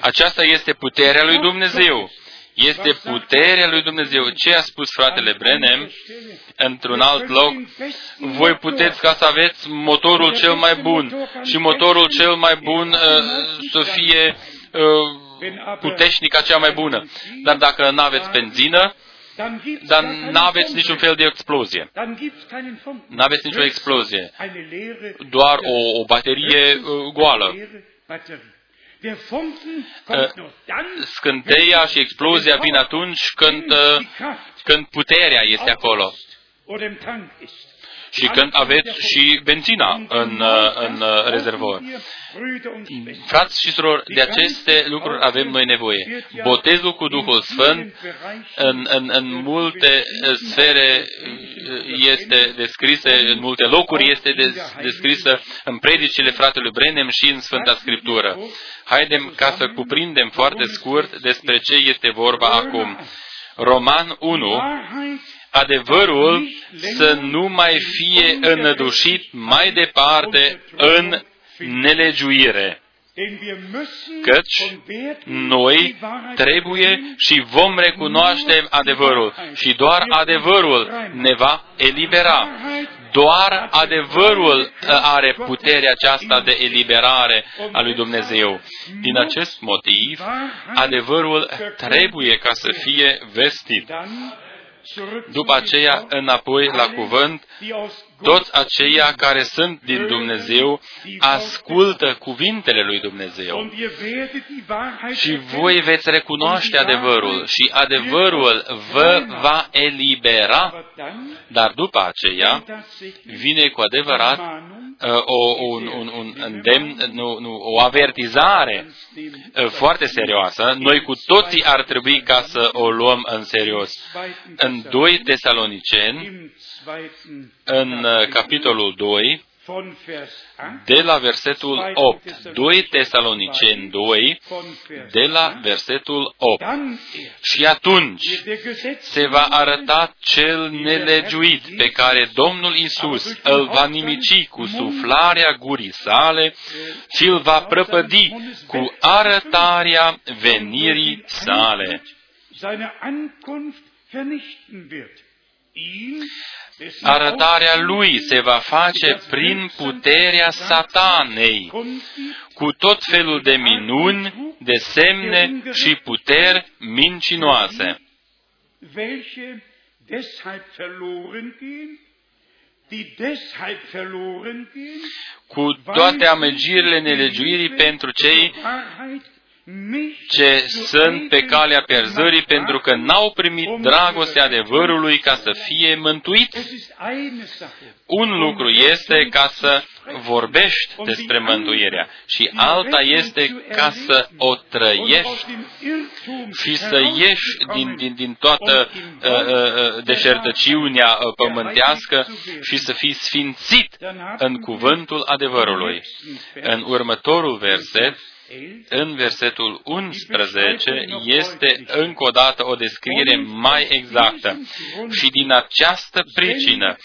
Aceasta este puterea lui Dumnezeu. Este puterea lui Dumnezeu. Ce a spus fratele Branham într-un alt loc? Voi puteți ca să aveți motorul cel mai bun și motorul cel mai bun să fie cu tehnica cea mai bună. Dar dacă n-aveți benzină, dar n-aveți niciun fel de explozie. N-aveți nicio explozie. Doar o baterie goală. Scânteia și explozia vin atunci când puterea este acolo. Și când aveți și benzina în rezervor. Frați și surori, de aceste lucruri avem noi nevoie. Botezul cu Duhul Sfânt în multe sfere este descrisă, în multe locuri este descrisă în predicile fratelui Branham și în Sfânta Scriptură. Haidem ca să cuprindem foarte scurt despre ce este vorba acum. Roman 1, adevărul să nu mai fie înădușit mai departe în nelegiuire, căci noi trebuie și vom recunoaște adevărul și doar adevărul ne va elibera. Doar adevărul are puterea aceasta de eliberare a lui Dumnezeu. Din acest motiv, adevărul trebuie ca să fie vestit. După aceea, înapoi la cuvânt, Toți aceia care sunt din Dumnezeu ascultă cuvintele lui Dumnezeu. Și voi veți recunoaște adevărul și adevărul vă va elibera. Dar după aceea vine cu adevărat un îndemn, o avertizare foarte serioasă. Noi cu toții ar trebui ca să o luăm în serios. În 2 Tesaloniceni, în capitolul 2, de la versetul 8. 2 Tesaloniceni 2, de la versetul 8. Și atunci se va arăta cel nelegiuit pe care Domnul Iisus îl va nimici cu suflarea gurii sale și îl va prăpădi cu arătarea venirii sale. Arătarea lui se va face prin puterea Satanei, cu tot felul de minuni, de semne și puteri mincinoase, cu toate amegirile nelegiuirii pentru cei ce sunt pe calea pierzării, pentru că n-au primit dragostea adevărului ca să fie mântuiți. Un lucru este ca să vorbești despre mântuirea și alta este ca să o trăiești și să ieși din toată deșertăciunea pământească și să fii sfințit în cuvântul adevărului. În următorul verset, în versetul 11, este încă o dată o descriere mai exactă. Și din această pricină,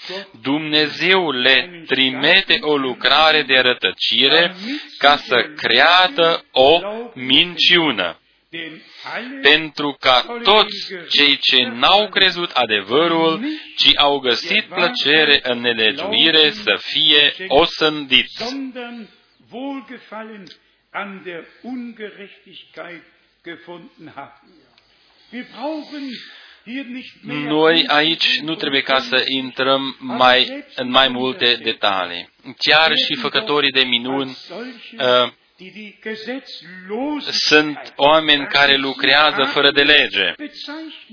Dumnezeu le trimite o lucrare de rătăcire ca să creadă o minciună, pentru ca toți cei ce n-au crezut adevărul, ci au găsit plăcere în nelegiuire, să fie osândiți. An der Ungerechtigkeit gefunden haben. Wir brauchen hier nicht mehr. Noi aici nu trebuie ca să intrăm în mai multe detalii. Chiar și făcătorii de minuni sunt oameni care lucrează fără de lege.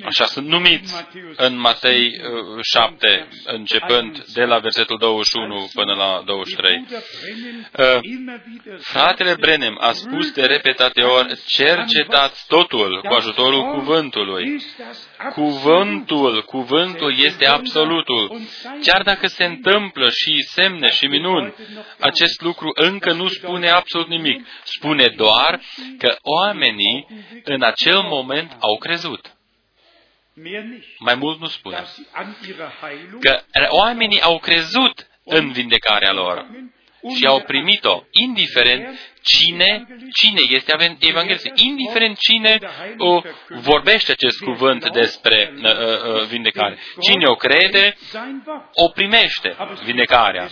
Așa sunt numiți în Matei 7, începând de la versetul 21 până la 23. Fratele Branham a spus de repetate ori: cercetați totul cu ajutorul cuvântului. Cuvântul este absolutul. Chiar dacă se întâmplă și semne și minuni, acest lucru încă nu spune absolut nimic. Spune doar că oamenii în acel moment au crezut. Mai mult nu spune. Că oamenii au crezut în vindecarea lor și au primit-o, indiferent cine este evanghelist, indiferent cine vorbește acest cuvânt despre vindecare. Cine o crede, o primește vindecarea.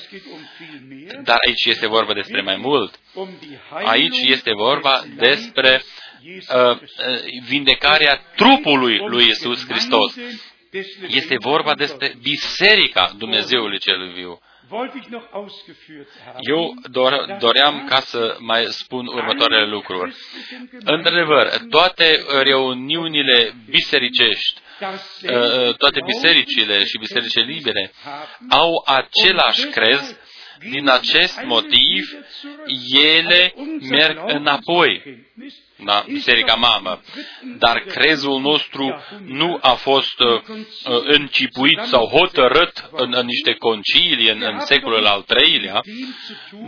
Dar aici este vorba despre mai mult. Aici este vorba despre vindecarea trupului lui Iisus Hristos. Este vorba despre biserica Dumnezeului Celui Viu. Eu doream ca să mai spun următoarele lucruri. Într-adevăr, toate reuniunile bisericești, toate bisericile și bisericile libere au același crez. Din acest motiv, ele merg înapoi la biserica mamă. Dar crezul nostru nu a fost încipuit sau hotărât în niște concilii în secolul al III-lea.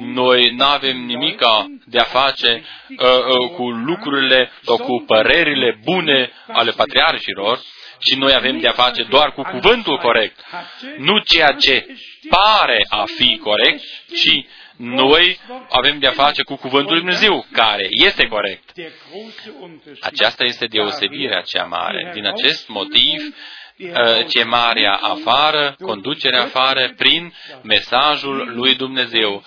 Noi nu avem nimica de a face cu lucrurile sau cu părerile bune ale patriarșilor, ci noi avem de a face doar cu cuvântul corect. Nu ceea ce pare a fi corect, ci noi avem de a face cu cuvântul lui Dumnezeu, care este corect. Aceasta este deosebirea cea mare. Din acest motiv, chemarea afară, conducerea afară prin mesajul lui Dumnezeu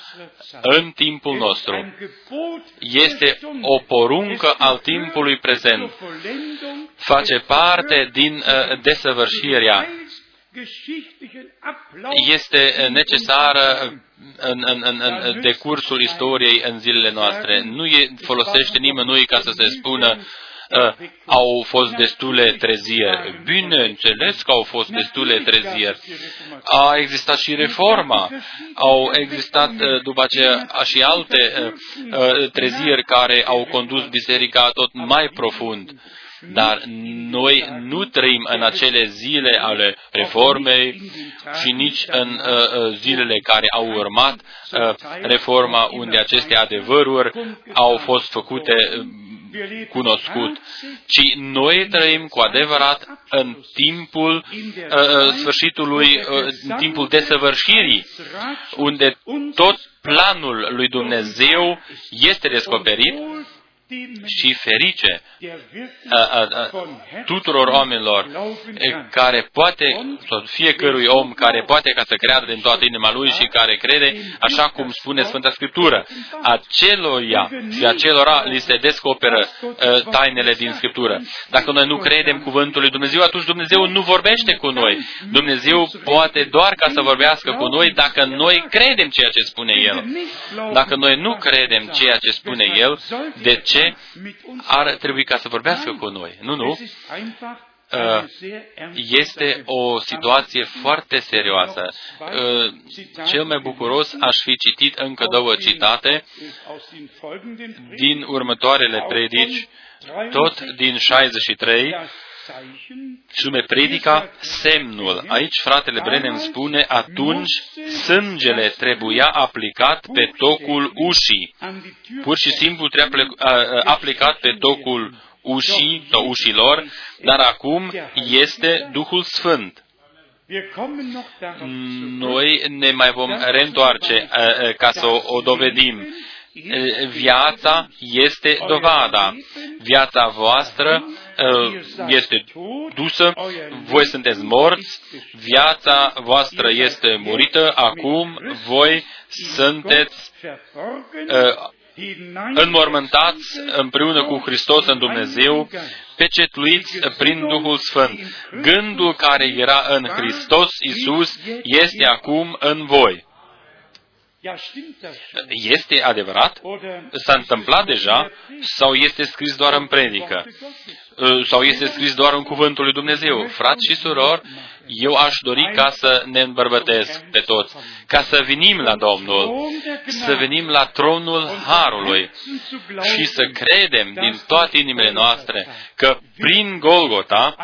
în timpul nostru este o poruncă al timpului prezent. Face parte din desăvârșirea este necesară în decursul istoriei în zilele noastre. Nu folosește nimănui ca să se spună au fost destule trezieri. Bineînțeles că au fost destule trezieri. A existat și reforma. Au existat după aceea și alte trezieri care au condus biserica tot mai profund. Dar noi nu trăim în acele zile ale reformei și nici în zilele care au urmat reforma, unde aceste adevăruri au fost făcute cunoscut, ci noi trăim cu adevărat în timpul sfârșitului, în timpul desăvârșirii, unde tot planul lui Dumnezeu este descoperit și ferice tuturor oamenilor care poate, sau fiecărui om care poate ca să creadă din toată inima lui și care crede, așa cum spune Sfânta Scriptură. Aceloia și acelora li se descoperă tainele din Scriptură. Dacă noi nu credem cuvântul lui Dumnezeu, atunci Dumnezeu nu vorbește cu noi. Dumnezeu poate doar ca să vorbească cu noi dacă noi credem ceea ce spune El. Dacă noi nu credem ceea ce spune El, de ce ar trebui ca să vorbească cu noi? Nu. Este o situație foarte serioasă. Cel mai bucuros aș fi citit încă două citate din următoarele predici, tot din 63, și nume predica Semnul. Aici fratele Brennan spune: atunci sângele trebuia aplicat pe tocul ușii. Pur și simplu trebuia aplicat pe tocul ușii sau ușilor, dar acum este Duhul Sfânt. Noi ne mai vom reîntoarce ca să o dovedim. Viața este dovada. Viața voastră este dusă, voi sunteți morți, viața voastră este murită, acum voi sunteți înmormântați împreună cu Hristos în Dumnezeu, pecetluiți prin Duhul Sfânt. Gândul care era în Hristos Iisus este acum în voi. Este adevărat? S-a întâmplat deja? Sau este scris doar în predică? Sau este scris doar în cuvântul lui Dumnezeu? Frați și surori, eu aș dori ca să ne îmbărbătesc pe toți, ca să venim la Domnul, să venim la tronul Harului și să credem din toate inimile noastre că prin Golgota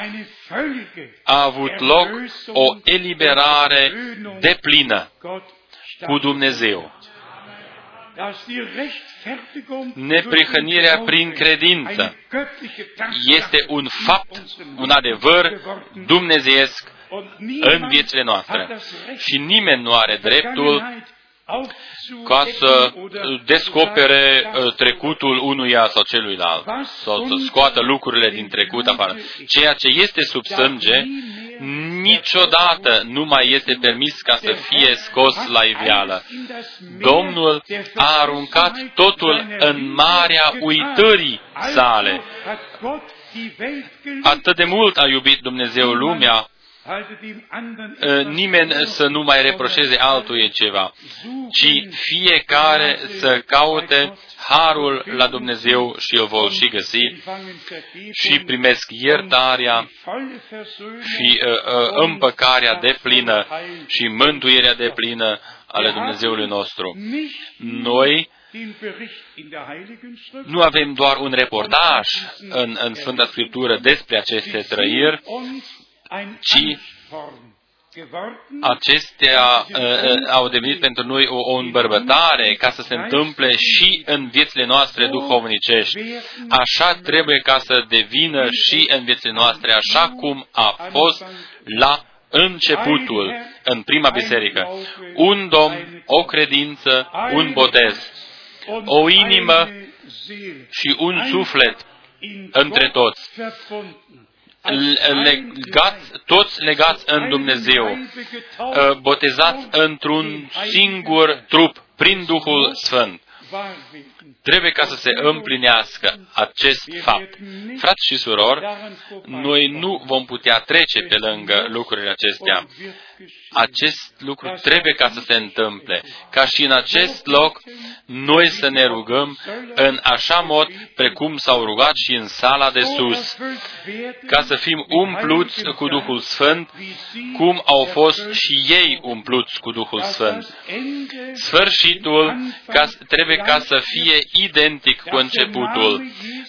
a avut loc o eliberare deplină cu Dumnezeu. Neprihănirea prin credință este un fapt, un adevăr dumnezeiesc în viețile noastre. Și nimeni nu are dreptul ca să descopere trecutul unuia sau celuilalt, sau să scoată lucrurile din trecut afară. Ceea ce este sub sânge, niciodată nu mai este permis ca să fie scos la iveală. Domnul a aruncat totul în marea uitării sale. Atât de mult a iubit Dumnezeu lumea, nimeni să nu mai reproșeze altuia ceva, ci fiecare să caute harul la Dumnezeu și îl vor și găsi și primesc iertarea și împăcarea deplină și mântuirea deplină ale Dumnezeului nostru. Noi nu avem doar un reportaj în Sfânta Scriptură despre aceste trăiri, ci acestea au devenit pentru noi o îmbărbătare ca să se întâmple și în viețile noastre duhovnicești. Așa trebuie ca să devină și în viețile noastre, așa cum a fost la începutul, în prima biserică. Un Domn, o credință, un botez, o inimă și un suflet între toți. Toți legați în Dumnezeu, botezați într-un singur trup prin Duhul Sfânt. Trebuie ca să se împlinească acest fapt. Frați și surori, noi nu vom putea trece pe lângă lucrurile acestea. Acest lucru trebuie ca să se întâmple, ca și în acest loc noi să ne rugăm în așa mod precum s-au rugat și în sala de sus, ca să fim umpluți cu Duhul Sfânt, cum au fost și ei umpluți cu Duhul Sfânt. Sfârșitul trebuie ca să fie identic cu începutul.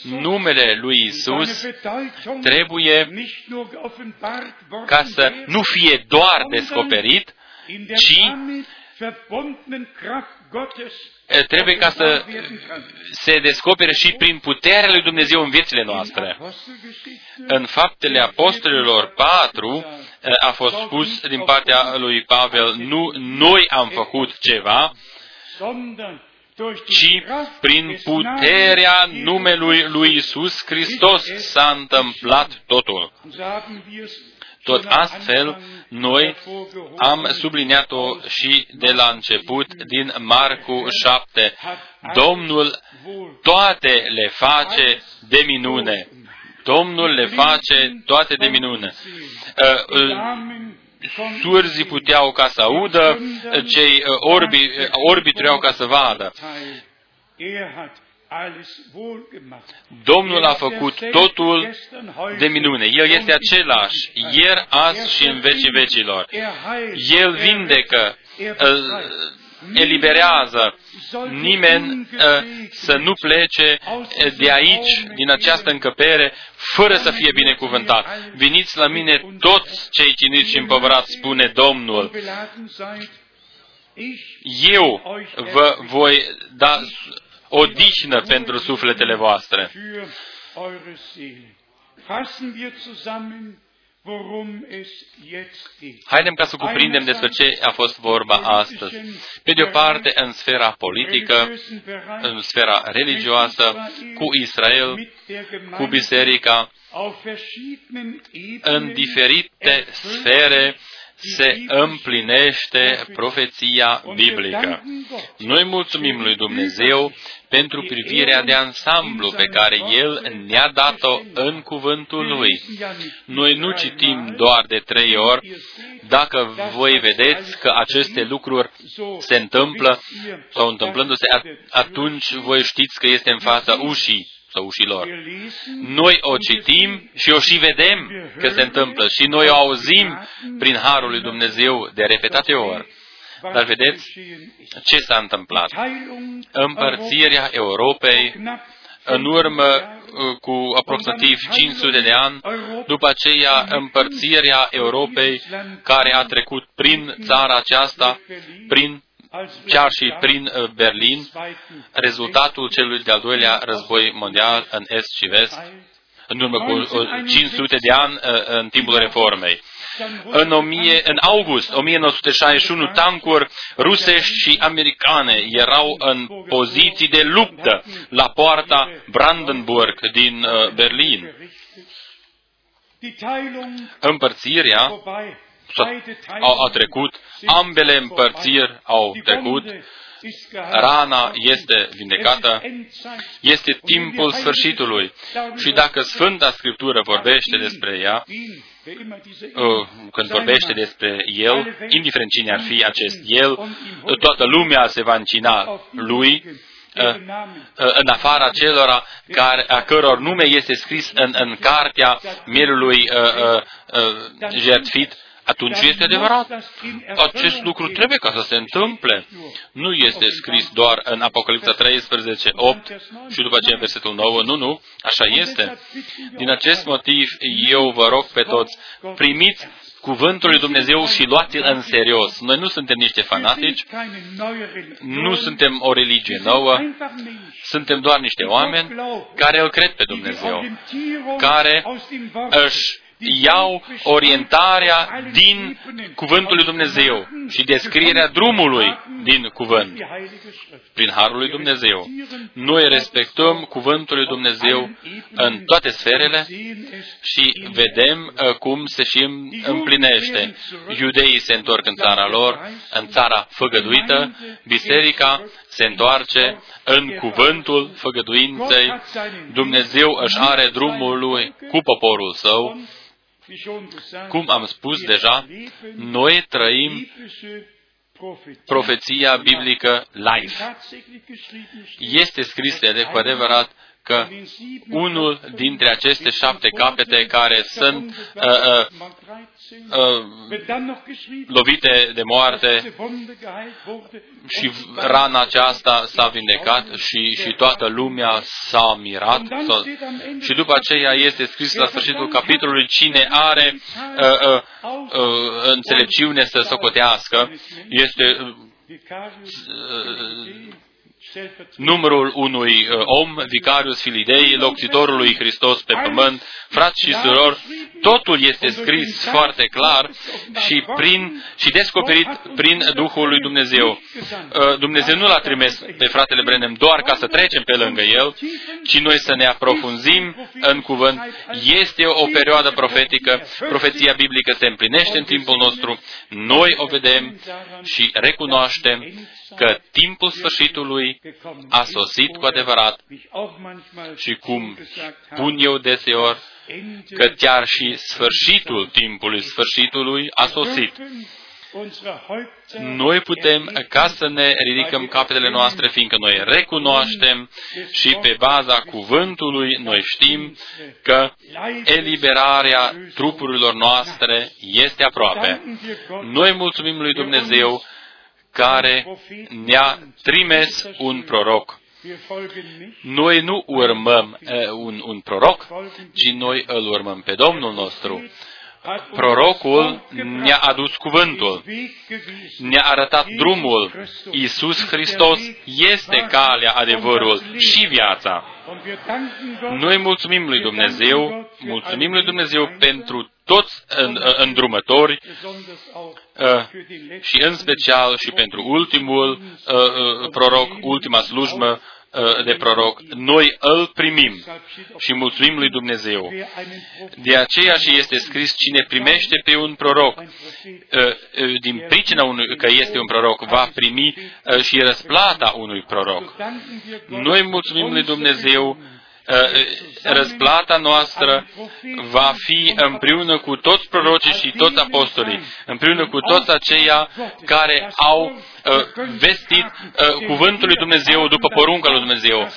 Numele lui Iisus trebuie ca să nu fie doar descoperit, ci trebuie ca să se descopere și prin puterea lui Dumnezeu în viețile noastre. În Faptele Apostolilor 4 a fost spus din partea lui Pavel, nu noi am făcut ceva, ci prin puterea numelui lui Iisus Hristos s-a întâmplat totul. Tot astfel, noi am subliniat-o și de la început din Marcu 7. Domnul toate le face de minune. Domnul le face toate de minune. Surzii puteau ca să audă, cei orbi trebuiau ca să vadă. Domnul a făcut totul de minune. El este același, ieri, azi și în vecii vecilor. El vindecă, eliberează. Nimeni să nu plece de aici, din această încăpere, fără să fie binecuvântat. Veniți la mine toți cei ciniți și împovărați, spune Domnul. Eu vă voi da odihnă pentru sufletele voastre. Haidem ca să cuprindem despre ce a fost vorba astăzi. Pe de o parte, în sfera politică, în sfera religioasă, cu Israel, cu biserica, în diferite sfere se împlinește profeția biblică. Noi mulțumim lui Dumnezeu pentru privirea de ansamblu pe care El ne-a dat-o în cuvântul Lui. Noi nu citim doar de 3 ori, dacă voi vedeți că aceste lucruri se întâmplă sau întâmplându-se, atunci voi știți că este în fața ușii sau ușilor. Noi o citim și o și vedem că se întâmplă și noi o auzim prin harul lui Dumnezeu de repetate ori. Dar vedeți ce s-a întâmplat. Împărțirea Europei în urmă cu aproximativ 500 de ani, după aceea împărțirea Europei care a trecut prin țara aceasta, prin chiar și prin Berlin, rezultatul celui de-al doilea război mondial în Est și Vest, în urmă cu 500 de ani în timpul reformei. În august 1961, tancuri rusești și americane erau în poziții de luptă la poarta Brandenburg din Berlin. Împărțirea a trecut, ambele împărțiri au trecut, rana este vindecată, este timpul sfârșitului. Și dacă Sfânta Scriptură vorbește despre ea, când vorbește despre El, indiferent cine ar fi acest El, toată lumea se va încina Lui, în afara celora a căror nume este scris în cartea mielului jertfit. Atunci este adevărat. Acest lucru trebuie ca să se întâmple. Nu este scris doar în Apocalipsa 13, 8 și după aceea versetul 9. Nu. Așa este. Din acest motiv eu vă rog pe toți, primiți cuvântul lui Dumnezeu și luați-l în serios. Noi nu suntem niște fanatici, nu suntem o religie nouă, suntem doar niște oameni care îl cred pe Dumnezeu, care își iau orientarea din cuvântul lui Dumnezeu și descrierea drumului din cuvânt, prin harul lui Dumnezeu. Noi respectăm cuvântul lui Dumnezeu în toate sferele și vedem cum se și împlinește. Iudeii se întorc în țara lor, în țara făgăduită, biserica se întoarce în cuvântul făgăduinței. Dumnezeu își are drumul lui cu poporul său. Cum am spus deja, noi trăim profeția biblică live. Este scris de cu adevărat că unul dintre aceste 7 capete care sunt lovite de moarte și rana aceasta s-a vindecat și toată lumea s-a mirat. Și după aceea este scris la sfârșitul capitolului cine are înțelepciune să socotească. Este numărul unui om, vicarius filidei, locțitorul lui Hristos pe pământ. Frați și surori, totul este scris foarte clar și descoperit prin Duhul lui Dumnezeu. Dumnezeu nu l-a trimis pe fratele Branham doar ca să trecem pe lângă el, ci noi să ne aprofunzim în cuvânt. Este o perioadă profetică, profeția biblică se împlinește în timpul nostru, noi o vedem și recunoaștem că timpul sfârșitului a sosit cu adevărat și cum pun eu deseori, că chiar și sfârșitul timpului sfârșitului a sosit. Noi putem ca să ne ridicăm capetele noastre, fiindcă noi recunoaștem și pe baza cuvântului noi știm că eliberarea trupurilor noastre este aproape. Noi mulțumim lui Dumnezeu care ne-a trimis un proroc. Noi nu urmăm un proroc, ci noi îl urmăm pe Domnul nostru. Prorocul ne-a adus cuvântul, ne-a arătat drumul. Iisus Hristos este calea, adevărul și viața. Noi mulțumim lui Dumnezeu, pentru toți îndrumători și în special și pentru ultimul proroc, ultima slujbă de proroc. Noi îl primim și mulțumim lui Dumnezeu. De aceea și este scris cine primește pe un proroc din pricina că este un proroc va primi și răsplata unui proroc. Noi mulțumim lui Dumnezeu. Răsplata noastră va fi împreună cu toți prorocii și toți apostolii, împreună cu toți aceia care au vestit cuvântul lui Dumnezeu după porunca lui Dumnezeu.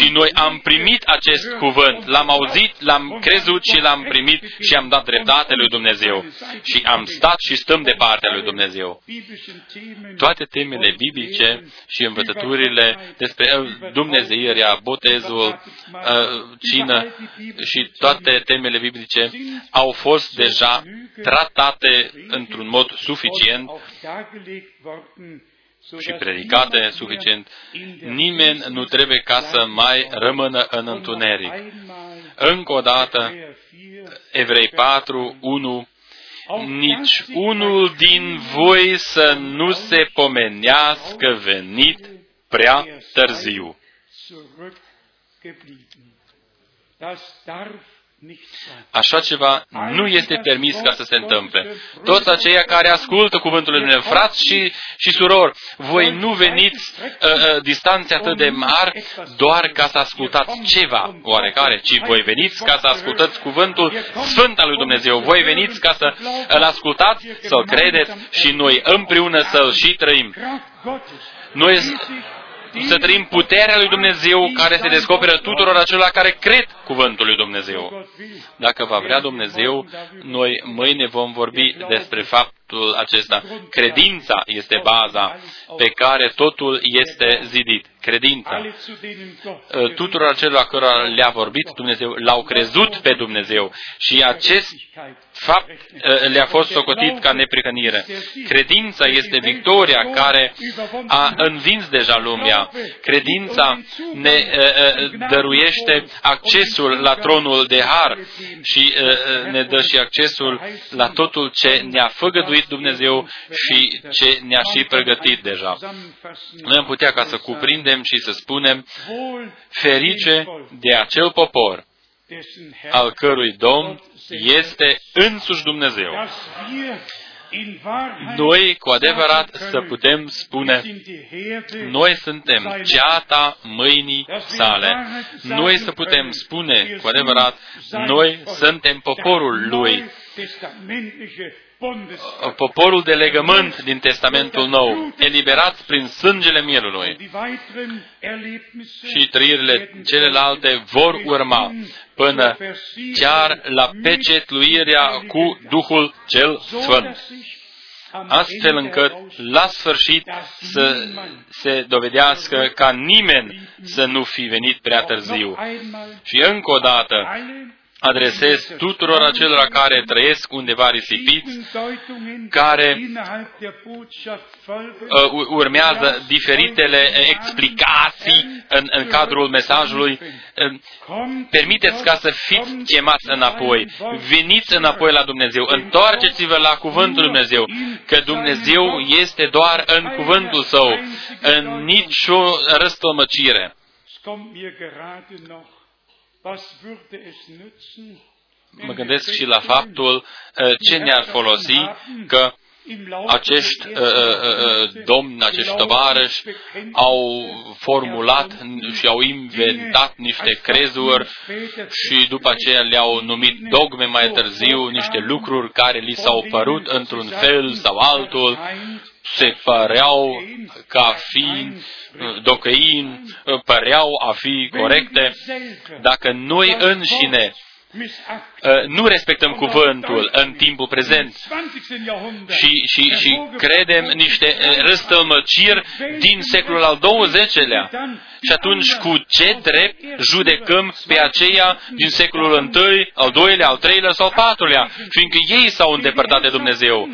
Și noi am primit acest cuvânt, l-am auzit, l-am crezut și l-am primit și am dat dreptate lui Dumnezeu. Și am stat și stăm de partea lui Dumnezeu. Toate temele biblice și învățăturile despre dumnezeirea, botezul, cină și toate temele biblice au fost deja tratate într-un mod suficient și predicate suficient. Nimeni nu trebuie ca să mai rămână în întuneric. Încă o dată, Evrei 4, 1, nici unul din voi să nu se pomenească venit prea târziu. Așa ceva nu este permis ca să se întâmple. Toți aceia care ascultă cuvântul lui Dumnezeu, frați și surori, voi nu veniți distanțe atât de mari doar ca să ascultați ceva oarecare, ci voi veniți ca să ascultați cuvântul sfânt al lui Dumnezeu. Voi veniți ca să îl ascultați, să-l credeți și noi împreună să-l și trăim. Noi să trăim puterea lui Dumnezeu care se descoperă tuturor acelora care cred cuvântul lui Dumnezeu. Dacă va vrea Dumnezeu, noi mâine vom vorbi despre faptul acesta. Credința este baza pe care totul este zidit. credința. Tuturor acelor care le-a vorbit Dumnezeu, l-au crezut pe Dumnezeu și acest fapt le-a fost socotit ca neprihănire. Credința este victoria care a învins deja lumea. Credința ne dăruiește accesul la tronul de har și ne dă și accesul la totul ce ne-a făgăduit Dumnezeu și ce ne-a și pregătit deja. Noi am putea ca să cuprindem și să spunem, ferice de acel popor al cărui Domn este însuși Dumnezeu. Noi, cu adevărat, să putem spune, noi suntem ceata mâinii sale. Noi să putem spune, cu adevărat, noi suntem poporul lui. Poporul de legământ din Testamentul Nou, eliberat prin sângele Mielului. Și trăirile celelalte vor urma până chiar la pecetluirea cu Duhul cel Sfânt. Astfel încât, la sfârșit, să se dovedească ca nimeni să nu fi venit prea târziu. Și încă o dată, adresez tuturor acelora care trăiesc undeva risipiți, care urmează diferitele explicații în cadrul mesajului. Permiteți ca să fiți chemați înapoi. Veniți înapoi la Dumnezeu. Întoarceți-vă la Cuvântul Dumnezeu. Că Dumnezeu este doar în Cuvântul Său. În nicio răstălmăcire. Mă gândesc și la faptul ce ne-ar folosi că acești domni, acești tovarăși au formulat și au inventat niște crezuri și după aceea le-au numit dogme mai târziu, niște lucruri care li s-au părut într-un fel sau altul, se păreau ca fiind docăini, păreau a fi corecte. Dacă noi înșine nu respectăm cuvântul în timpul prezent și credem niște răstălmăciri din secolul al XX-lea, și atunci cu ce drept judecăm pe aceia din secolul I, al II-lea, al III-lea sau IV-lea, fiindcă ei s-au îndepărtat de Dumnezeu.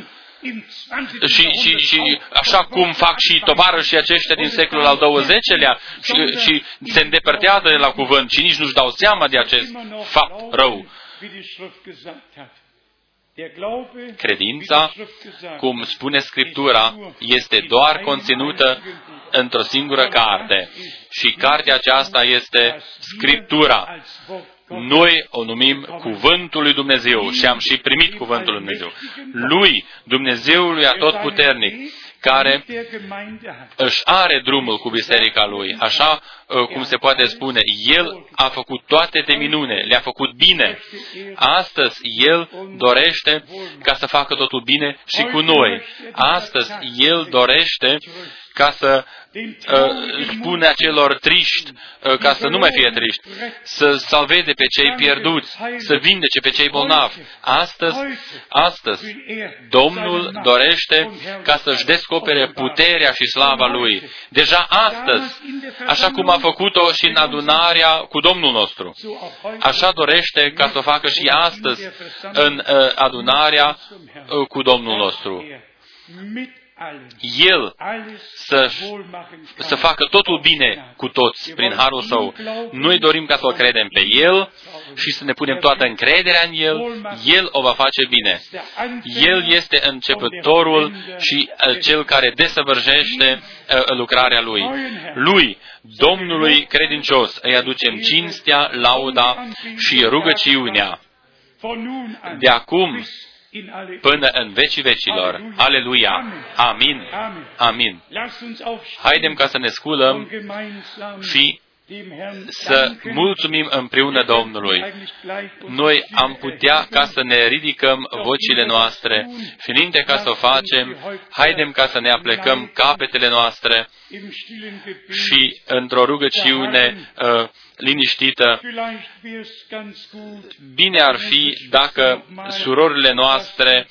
Și așa cum fac și tovarășii aceștia din secolul al XX-lea și se îndepărtează de la cuvânt și nici nu-și dau seama de acest fapt rău. Credința, cum spune Scriptura, este doar conținută într-o singură carte și cartea aceasta este Scriptura. Noi o numim Cuvântul lui Dumnezeu și am și primit Cuvântul lui Dumnezeu. Lui, Dumnezeului Atotputernic, care își are drumul cu biserica lui, așa cum se poate spune, El a făcut toate de minune, le-a făcut bine. Astăzi El dorește ca să facă totul bine și cu noi. Astăzi El dorește ca să spune acelor triști, ca să nu mai fie triști, să salveze pe cei pierduți, să vindece pe cei bolnavi. Astăzi, Domnul dorește ca să-și descopere puterea și slava Lui. Deja astăzi, așa cum a făcut-o și în adunarea cu Domnul nostru, așa dorește ca să o facă și astăzi în adunarea cu Domnul nostru. El să facă totul bine cu toți prin harul Său. Noi dorim ca să-L credem pe El și să ne punem toată încrederea în El. El o va face bine. El este începătorul și cel care desăvârșește lucrarea Lui. Lui, Domnului credincios, îi aducem cinstea, lauda și rugăciunea. De acum până în vecii vecilor. Aleluia! Amin! Amin! Haidem ca să ne sculăm și să mulțumim împreună Domnului. Noi am putea ca să ne ridicăm vocile noastre, fininte ca să o facem, haidem ca să ne aplecăm capetele noastre și într-o rugăciune liniștită. Bine ar fi dacă surorile noastre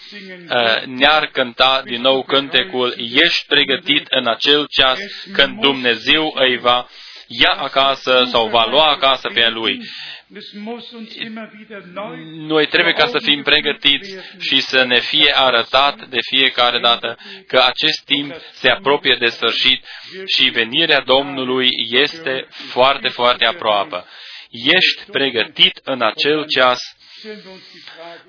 ne-ar cânta din nou cântecul „Ești pregătit în acel ceas când Dumnezeu îi va ia acasă sau va lua acasă pe Lui." Noi trebuie ca să fim pregătiți și să ne fie arătat de fiecare dată că acest timp se apropie de sfârșit și venirea Domnului este foarte, foarte aproape. Ești pregătit în acel ceas.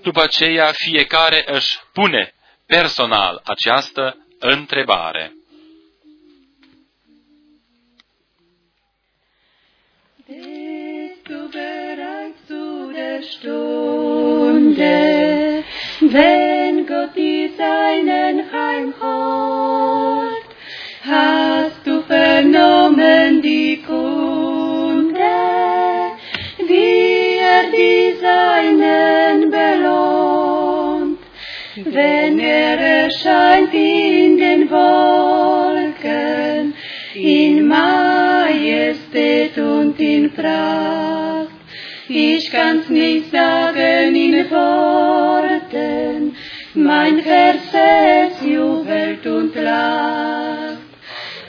După aceea, fiecare își pune personal această întrebare. Stunde, wenn Gott dir seinen Heim holt, hast du vernommen die Kunde, wie dir seinen belohnt, wenn erscheint in den Wolken, in Majestät und in Pracht. Ich kann's nicht sagen in Worten, mein Herz es jubelt und lacht.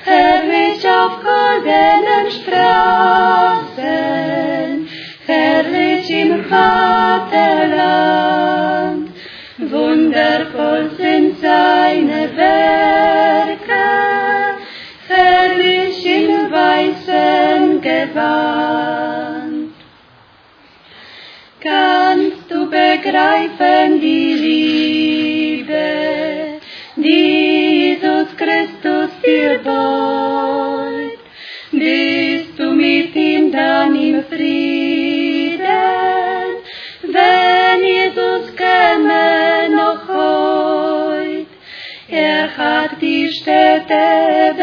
Herrlich auf goldenen Straßen, herrlich im Vaterland, wundervoll sind seine Werke, herrlich im weißen Gewand. Kannst du begreifen die Liebe, die Jesus Christus dir bot? Bist du mit ihm dann im Frieden, wenn Jesus käme noch heut? Er hat die Städte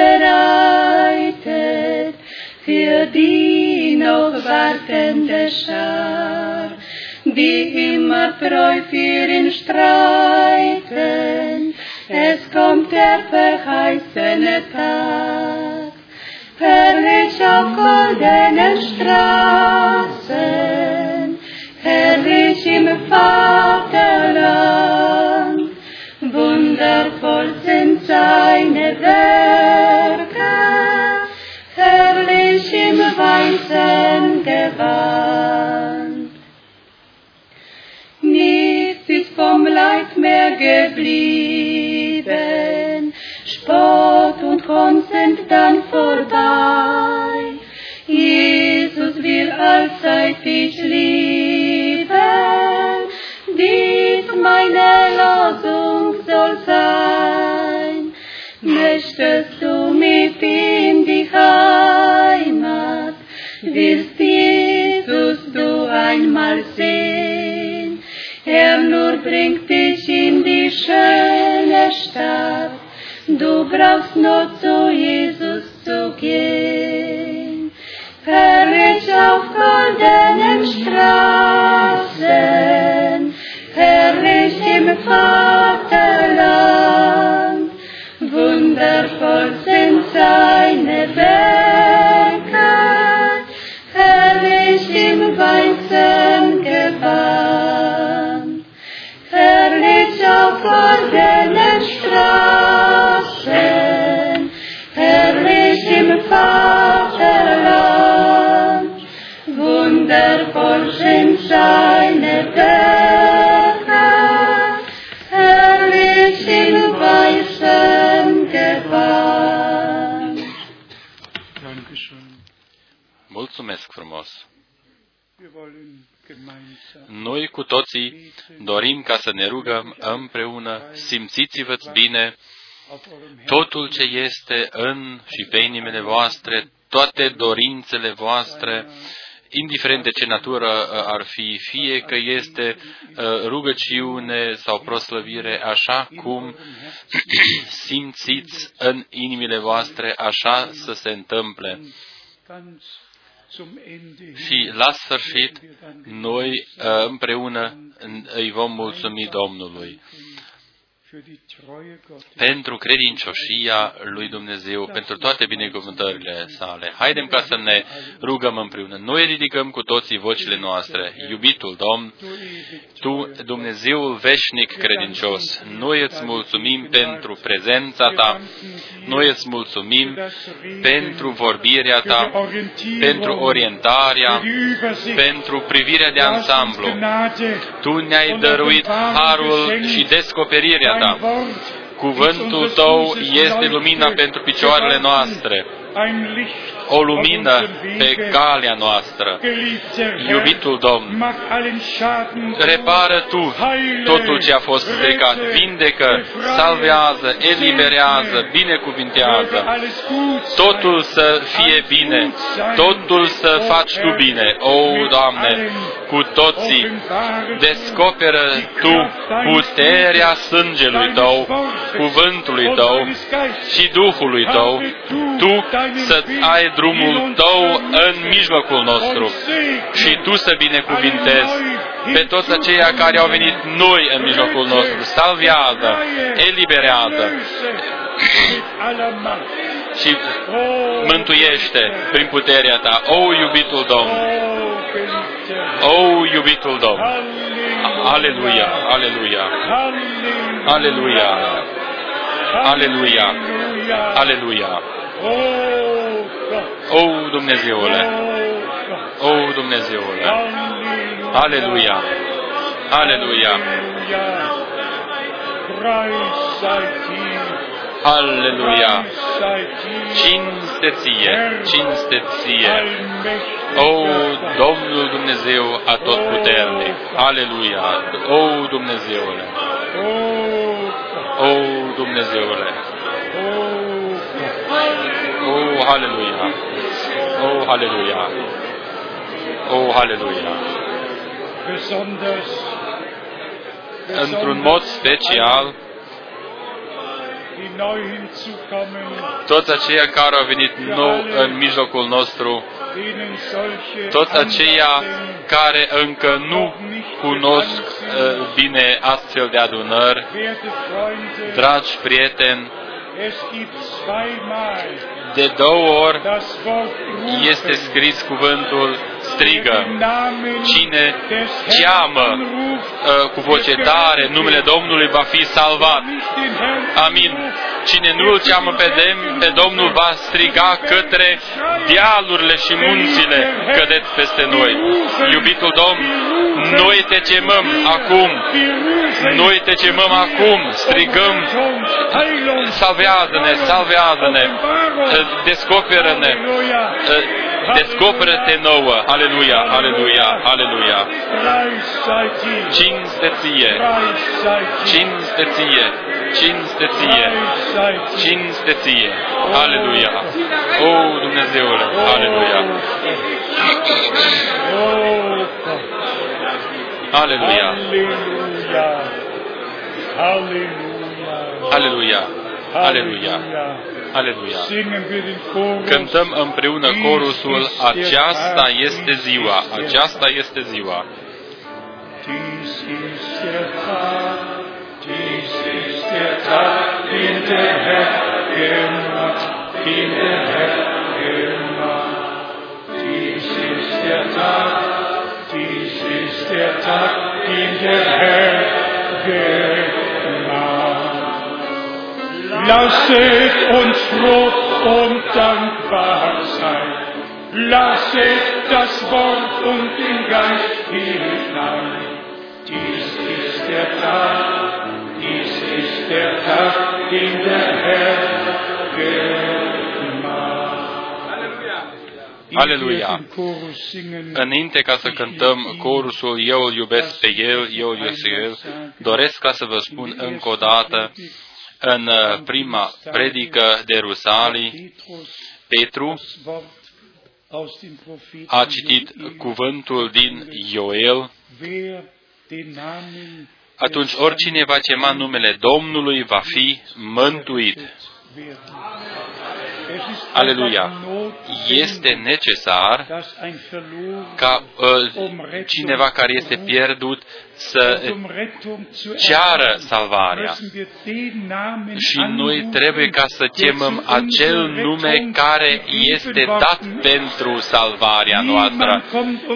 bereitet für die noch wartende Schar. Die immer treu für ihn streiten, es kommt der verheißene Tag. Herrlich auf goldenen Straßen, herrlich im Vaterland, wundervoll sind seine Werke, herrlich im weißen Gewand. Nichts ist vom Leid mehr geblieben, Spott und Hohn sind dann vorbei. Jesus will allzeit dich lieben, dies meine Losung soll sein. Möchtest du mit ihm die Heimat, wirst Jesus du einmal sehen. Er nur bringt dich in die schöne Stadt, du brauchst nur zu Jesus zu gehen. Herrlich auf goldenen Straßen, herrlich im Vaterland, wundervoll sind seine Werke, herrlich im weißen Gewand. Herrlich auf goldenen Straßen, herrlich im Vaterland, wundervoll sind seine Werke, herrlich im weißen Gewand. Mulțumesc frumos! Noi cu toții dorim ca să ne rugăm împreună, simțiți-vă bine totul ce este în și pe inimile voastre, toate dorințele voastre, indiferent de ce natură ar fi, fie că este rugăciune sau proslăvire, așa cum simțiți în inimile voastre, așa să se întâmple. Și la sfârșit, noi împreună îi vom mulțumi Domnului pentru credincioșia lui Dumnezeu, pentru toate binecuvântările sale. Haidem ca să ne rugăm împreună. Noi ridicăm cu toții vocile noastre. Iubitul Domn, Tu, Dumnezeul veșnic credincios, noi îți mulțumim pentru prezența Ta, noi îți mulțumim pentru vorbirea Ta, pentru orientarea, pentru privirea de ansamblu. Tu ne-ai dăruit harul și descoperirea Ta. Cuvântul Tău este lumina pentru picioarele noastre, o lumină pe calea noastră. Iubitul Domn, repară Tu totul ce a fost stricat, vindecă, salvează, eliberează, binecuvintează. Totul să fie bine, totul să faci Tu bine. O, Doamne, cu toții descoperă Tu puterea sângelui Tău, cuvântului Tău și Duhului Tău. Tu să ai drumul Tău în mijlocul nostru și Tu să binecuvintezi pe toți aceia care au venit noi în mijlocul nostru. Salvează, eliberează și mântuiește prin puterea Ta. O, iubitul Domn! O, iubitul Domn! Aleluia! Aleluia! Aleluia! Aleluia! Aleluia! O, Dumnezeule! O, Dumnezeule! Aleluia! Aleluia! Aleluia! Cinsteție! Cinsteție! O, Domnul Dumnezeu atotputernic! Aleluia! O, Dumnezeule! O, Dumnezeule! Oh, hallelujah! Oh, hallelujah! Oh, hallelujah! Într-un mod special, toți aceia care au venit nou în mijlocul nostru, toți aceia care încă nu cunosc bine astfel de adunări, dragi prieteni, de două ori este scris cuvântul strigă. Cine cheamă cu voce tare numele Domnului va fi salvat. Amin. Cine nu îl cheamă pe Domnul va striga către dealurile și munțile, cădeți peste noi. Iubitul Domn, noi te chemăm acum. Noi te chemăm acum. Strigăm, salvează-ne, salvează-ne, descoperă-ne, descoperă-te nouă. Aleluia, aleluia, aleluia. Cinsteție, cinsteție, cinsteție, cinsteție. Aleluia. O, Dumnezeule, aleluia. Aleluia. Aleluia. Aleluia. Aleluia. Cântăm împreună corusul Aceasta este ziua. Aceasta este ziua. Dies ist der Tag, den der Herr gemacht, den der Herr gemacht. Dies ist der Tag, dies ist der Tag, den der Herr gemacht. Lasset uns froh und dankbar sein. Lasset das Wort und den Geist hinein. Dies ist der Tag. Dies ist der Tag, den der Herr gemacht. Aleluia! Înainte ca să cântăm corusul Eu îl iubesc pe El, Eu îl iubesc pe El, doresc ca să vă spun încă o dată, în prima predică de Rusalii, Petru a citit cuvântul din Ioel. Atunci oricine va chema numele Domnului va fi mântuit. Aleluia! este necesar ca cineva care este pierdut să ceară salvarea. Și noi trebuie ca să chemăm acel nume care este dat pentru salvarea noastră.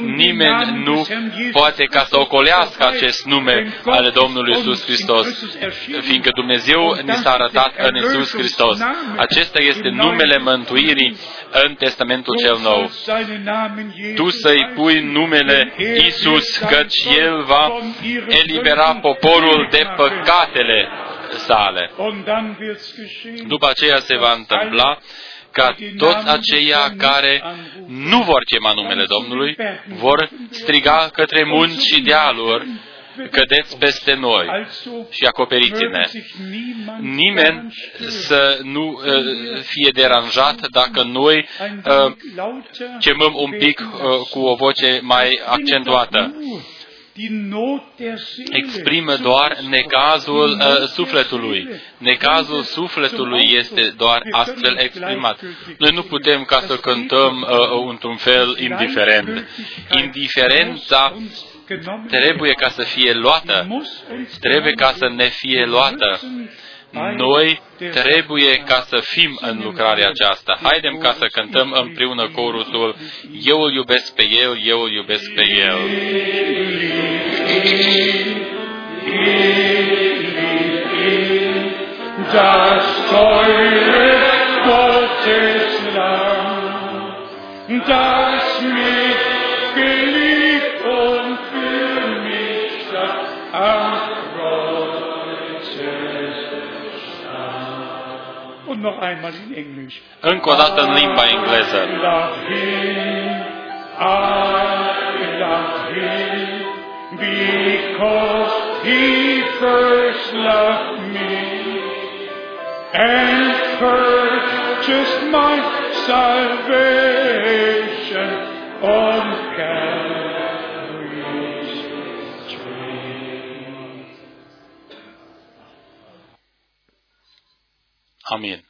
Nimeni nu poate ca să ocolească acest nume ale Domnului Iisus Hristos, fiindcă Dumnezeu ne s-a arătat în Iisus Hristos. Acesta este numele mântuirii în Testamentul cel Nou. Tu să-i pui numele Iisus, căci El va elibera poporul de păcatele sale. După aceea se va întâmpla ca toți aceia care nu vor chema numele Domnului vor striga către munți și dealuri: cădeți peste noi și acoperiți-ne. Nimeni să nu fie deranjat dacă noi chemăm un pic cu o voce mai accentuată. Exprimă doar necazul sufletului. Necazul sufletului este doar astfel exprimat. Noi nu putem ca să cântăm într-un fel indiferent. Indiferența trebuie ca să fie luată. Trebuie ca să ne fie luată. Noi trebuie ca să fim în lucrarea aceasta. Haidem ca să cântăm împreună corusul: Eu îl iubesc pe El, eu îl iubesc pe El. Das teure Gottes Lamm, das mitgeliebt und für mich starb, am Kreuze starb. Und noch einmal in Englisch. Încă o dată în limba engleză. Because he first loved me and purchased my salvation on Calvary's tree. Amen.